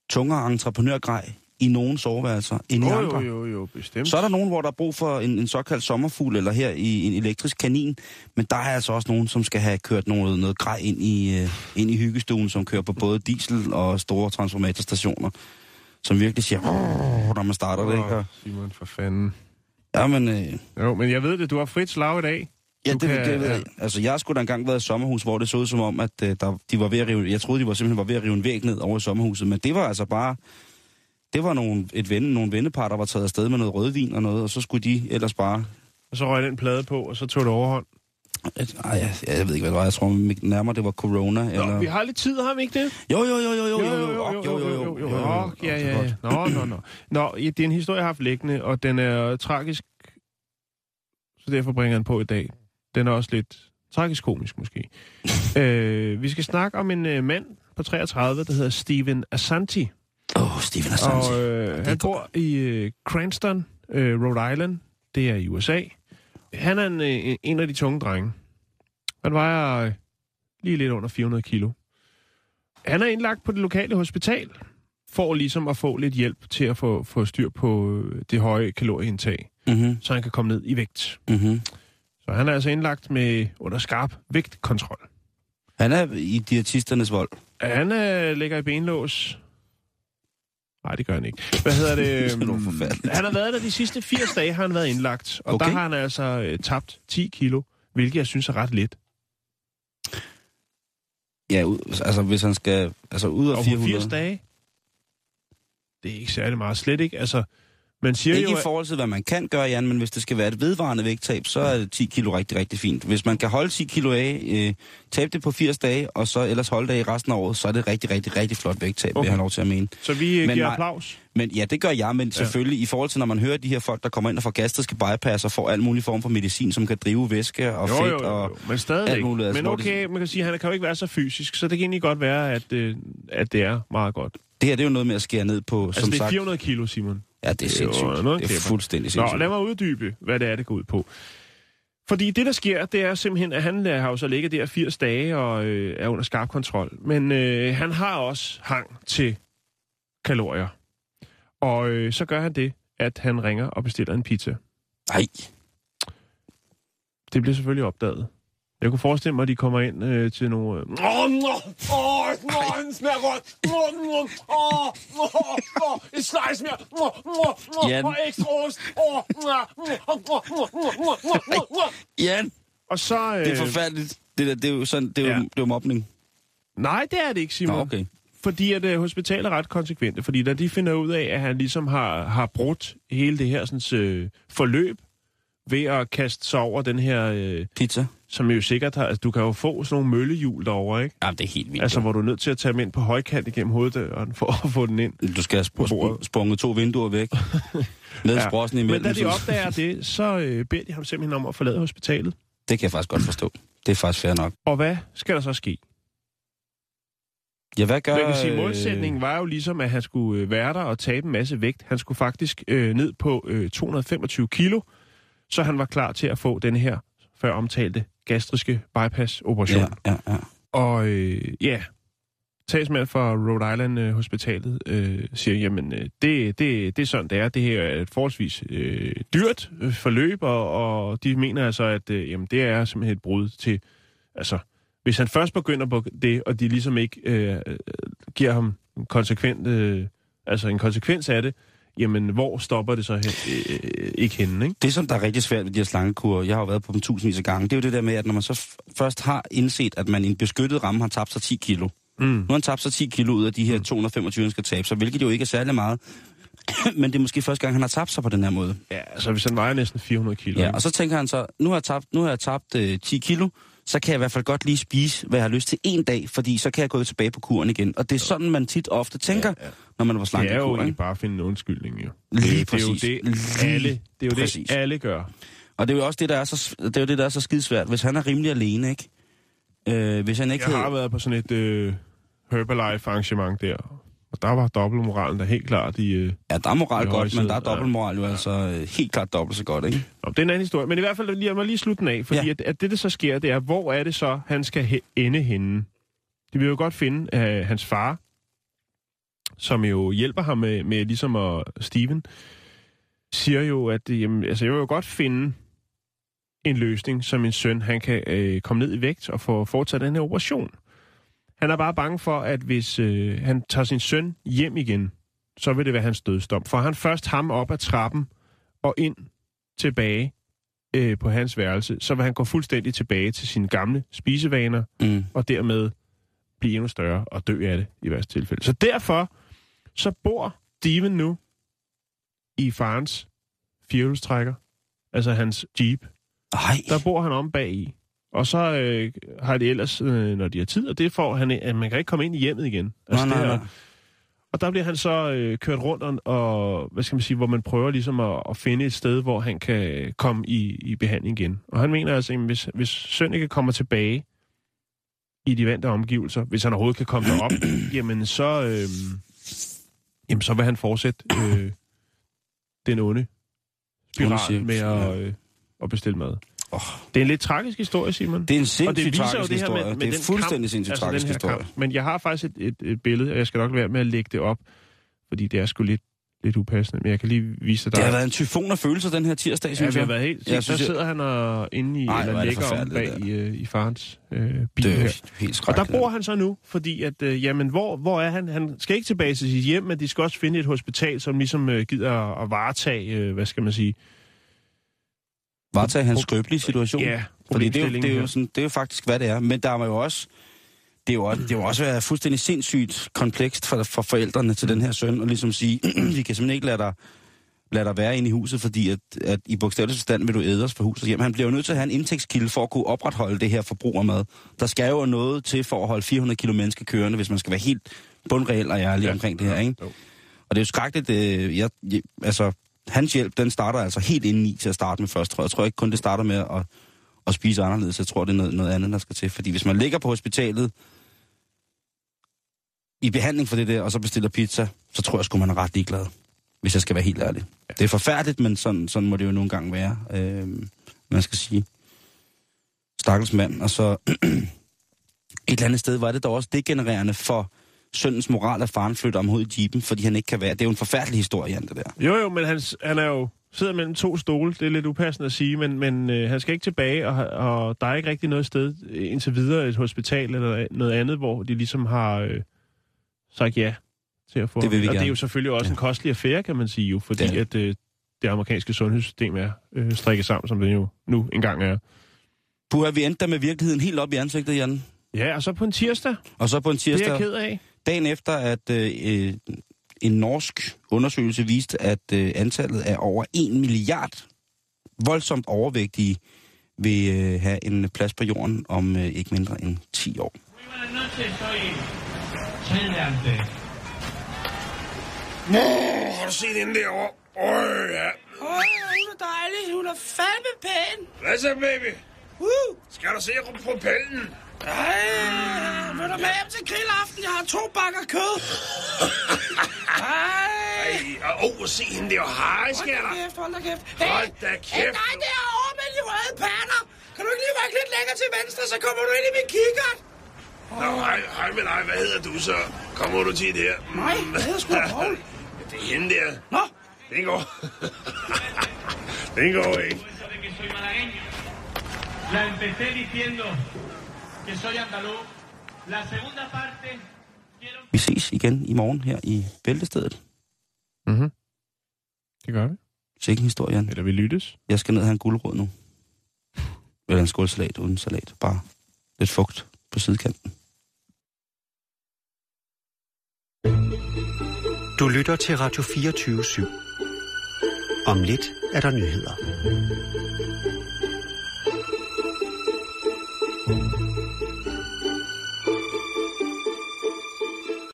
tungere entreprenørgrej i nogle soveværelser end i andre. Jo, bestemt. Så er der nogen, hvor der er brug for en såkaldt sommerfugl, eller her i en elektrisk kanin, men der er altså også nogen, som skal have kørt noget grej ind i hyggestuen, som kører på både diesel og store transformatorstationer, som virkelig siger, når man starter det, ikke? Simon, for fanden. Jamen... Jo, men jeg ved det, du har frit slag i dag. Ja, det ved jeg. Altså, jeg har sgu da engang været i et sommerhus, hvor det så ud som om, at de var ved at rive... Jeg troede, de var simpelthen ved at rive en væg ned over i sommerhuset, men det var altså bare... Det var nogle vennepar, der var taget afsted med noget rødvin og noget, og så skulle de ellers bare... Og så røg den plade på, og så tog det overhånd. Nej, jeg ved ikke, hvad det var. Jeg tror nærmere, det var corona. Eller... Nå, vi har lidt tid, har vi ikke det? Jo. Ja. Nå, det er en historie, jeg har haft liggende, og den er tragisk, så derfor bringer jeg den på i dag. Den er også lidt tragisk-komisk, måske. Vi skal snakke om en mand på 33, der hedder Steven Assanti. Steven Assanti. Og han bor i Cranston, Rhode Island. Det er i USA. Han er en af de tunge drenge. Han vejer lige lidt under 400 kilo. Han er indlagt på det lokale hospital, for ligesom at få lidt hjælp til at få styr på det høje kalorieindtag, så han kan komme ned i vægt. Så han er altså indlagt under skarp vægtkontrol. Han er i diætisternes vold. Han ligger i benlås. Nej, det gør han ikke. Hvad hedder det? Han har været der de sidste 80 dage, har han været indlagt. Og okay. Der har han altså tabt 10 kilo, hvilket jeg synes er ret lidt. Ja, altså hvis han skal... Altså ud af 400... 80 dage? Det er ikke særlig meget. Slet ikke. Altså, man siger ikke jo, i forhold til, hvad man kan gøre, Jan, men hvis det skal være et vedvarende vægttab, så er 10 kilo rigtig, rigtig fint. Hvis man kan holde 10 kilo af, tabe det på 80 dage, og så ellers holde det i resten af året, så er det rigtig, rigtig, rigtig flot vægttab, okay. Jeg har lov til at mene. Så vi giver applaus? Men, ja, det gør jeg, men selvfølgelig i forhold til, når man hører de her folk, der kommer ind og får gastriske bypass og får al mulig form for medicin, som kan drive væske og fedt og men alt muligt. Altså, men okay, man kan sige, at han kan jo ikke være så fysisk, så det kan egentlig godt være, at det er meget godt. Det her, det er jo noget med at skære ned på, altså, som sagt... Altså, det er 400 kilo, Simon. Ja, det er sindssygt. Det er fuldstændig sindssygt. Nå, lad mig uddybe, hvad det er, det går ud på. Fordi det, der sker, det er simpelthen, at han har jo så ligget der 80 dage og er under skarp kontrol. Men han har også hang til kalorier. Og så gør han det, at han ringer og bestiller en pizza. Nej. Det bliver selvfølgelig opdaget. Jeg kunne forestille mig, at de kommer ind til nogle... den smager godt! Et slice mere! Og ekstra ost! Jan! Og så... Det er forfærdeligt. Det er jo sådan... Det er jo mobning. Nej, det er det ikke, Simon. Nå, okay. Fordi at hospitalet er ret konsekvente. Fordi da de finder ud af, at han ligesom har brudt hele det her sådan, forløb, ved at kaste sig over den her... pizza? Som jo sikkert har... Altså, du kan jo få sådan nogle møllehjul derovre, ikke? Jamen, det er helt vildt. Altså, hvor du er nødt til at tage dem ind på højkant igennem hoveddøren for at få den ind. Du skal have sprunget 2 vinduer væk. Med sprossen imellem. Men da de opdager det, så beder de ham simpelthen om at forlade hospitalet. Det kan jeg faktisk godt forstå. Det er faktisk fair nok. Og hvad skal der så ske? Ja, hvad gør... Man kan sige, modsætningen var jo ligesom, at han skulle være der og tabe en masse vægt. Han skulle faktisk ned på 225 kilo. Så han var klar til at få den her før omtalte gastriske bypass-operation. Ja. Og talsmand fra Rhode Island-hospitalet siger, jamen det er sådan, det er. Det her er et forholdsvis dyrt forløb, og de mener altså, at jamen, det er simpelthen et brud til... Altså, hvis han først begynder på det, og de ligesom ikke giver ham en konsekvens af det, jamen, hvor stopper det så ikke henne, ikke? Det, som der er rigtig svært ved de her slankekurer, jeg har jo været på dem tusindvis af gange, det er jo det der med, at når man så først har indset, at man i en beskyttet ramme har tabt sig 10 kilo. Nu har han tabt sig 10 kilo ud af de her 225, han skal tabe sig, hvilket jo ikke er særlig meget. Men det er måske første gang, han har tabt sig på den her måde. Ja, så hvis han vejer næsten 400 kilo. Ja, og så tænker han så, nu har jeg tabt 10 kilo, så kan jeg i hvert fald godt lige spise, hvad jeg har lyst til en dag, fordi så kan jeg gå tilbage på kuren igen. Og det er sådan, man tit ofte tænker, når man var slank i kuren. Det er jo egentlig bare at finde en undskyldning, jo. Lige præcis. Det er jo det, alle gør. Og det er jo også det, der er så, skidesvært, hvis han er rimelig alene, ikke? Hvis han ikke har været på sådan et Herbalife-arrangement der, og der var dobbeltmoralen der helt klart i... ja, der er moral godt, men der er dobbeltmoral jo altså helt klart dobbelt så godt, ikke? Nå, det er en anden historie, men i hvert fald lad mig lige slutte den af, fordi at det, der så sker, det er, hvor er det så, han skal ende henne? Det vil jo godt finde hans far, som jo hjælper ham med ligesom og Steven, siger jo, at jeg vil jo godt finde en løsning, som min søn, han kan komme ned i vægt og få foretaget den her operation. Han er bare bange for, at hvis han tager sin søn hjem igen, så vil det være hans dødsdom. For han først ham op ad trappen og ind tilbage på hans værelse, så vil han gå fuldstændig tilbage til sine gamle spisevaner, og dermed blive endnu større og dø af det i værste tilfælde. Så derfor, så bor Steven nu i farens firehjulstrækker, altså hans Jeep. Ej. Der bor han om bag i. Og så har de ellers, når de har tid, og det får han, at man kan ikke komme ind i hjemmet igen. Altså, nej. Og der bliver han så kørt rundt, og hvad skal man sige, hvor man prøver ligesom at finde et sted, hvor han kan komme i behandling igen. Og han mener altså, at hvis søn ikke kommer tilbage i de vante omgivelser, hvis han overhovedet kan komme derop, så vil han fortsætte den onde spiral med at bestille mad. Det er en lidt tragisk historie, Simon. Det er en sindssygt tragisk historie. Det er en fuldstændig sindssygt tragisk historie. Men jeg har faktisk et billede, og jeg skal nok være med at lægge det op, fordi det er sgu lidt upassende. Men jeg kan lige vise dig. Det har været en tyfon af følelser den her tirsdag, synes jeg. Ja, det har været helt sindssygt. Så sidder han inde i, eller ligger om bag i farens bil her. Og der bor han så nu, fordi at, hvor er han? Han skal ikke tilbage til sit hjem, men de skal også finde et hospital, som ligesom gider at varetage, hvad skal man sige, varetage hans skrøbelige situation. Ja, fordi det er jo faktisk, hvad det er. Men der er jo også... Det er jo også været fuldstændig sindssygt komplekst for forældrene til den her søn, og ligesom sige, vi kan simpelthen ikke lade dig være inde i huset, fordi at i bogstavelig forstand vil du ædres for huset hjem. Han bliver jo nødt til at have en indtægtskilde for at kunne opretholde det her forbrug af mad. Der skal jo noget til for at holde 400 kilo mennesker kørende, hvis man skal være helt bundreel og ærlig omkring det her, ikke? Jo. Og det er jo skrækkeligt, hans hjælp, den starter altså helt indeni til at starte med først, tror jeg. Jeg tror ikke kun, det starter med at spise anderledes. Jeg tror, det er noget andet, der skal til. Fordi hvis man ligger på hospitalet i behandling for det der, og så bestiller pizza, så tror jeg sgu, man er ret ligeglad. Hvis jeg skal være helt ærlig. Det er forfærdeligt, men sådan må det jo nogle gange være. Man skal sige, stakkels mand. Og så et eller andet sted var det da også degenererende for søndens moral, at faren flytter om hovedet i jeepen, fordi han ikke kan være. Det er jo en forfærdelig historie, Jan, det der. Jo, men han er jo sidder mellem to stole. Det er lidt upassende at sige, men han skal ikke tilbage, og der er ikke rigtig noget sted indtil videre, et hospital eller noget andet, hvor de ligesom har sagt ja til at få det. Og det er jo selvfølgelig også en kostelig affære, kan man sige jo, fordi at det amerikanske sundhedssystem er strikket sammen, som det jo nu engang er. Puh, vi endte der med virkeligheden helt op i ansigtet, Jan. Ja, og så på en tirsdag. Det er jeg ked af. Dagen efter, at en norsk undersøgelse viste, at antallet af over 1 milliard voldsomt overvægtige vil have en plads på jorden om ikke mindre end 10 år. Nå, har du set den derovre? Hun er dejlig. Hun er fandme pæn. Hvad så, baby? Skal du se på propellen? Ej, vil du med hjem til grillaften? Jeg har 2 bakker kød. Ej. Og se hende, det er jo harreskætter. Hold da kæft. Hold da kæft. Nej, det er over med de røde pander. Kan du ikke lige række lidt længere til venstre, så kommer du ind i min kikkert. Nå, hej med dig. Hvad hedder du så? Kommer du til det her? Nej, jeg hedder sgu da Paul. Det er hende der. Nå. Den går. Den går ikke. La empecé diciendo... Vi ses igen i morgen her i Bæltestedet. Mhm. Det gør vi. Sikke en historie, Jan. Eller vi lyttes. Jeg skal ned og have en gulerod nu. Eller en skålsalat uden salat. Bare lidt fugt på sidekanten. Du lytter til Radio 24-7. Om lidt er der nyheder.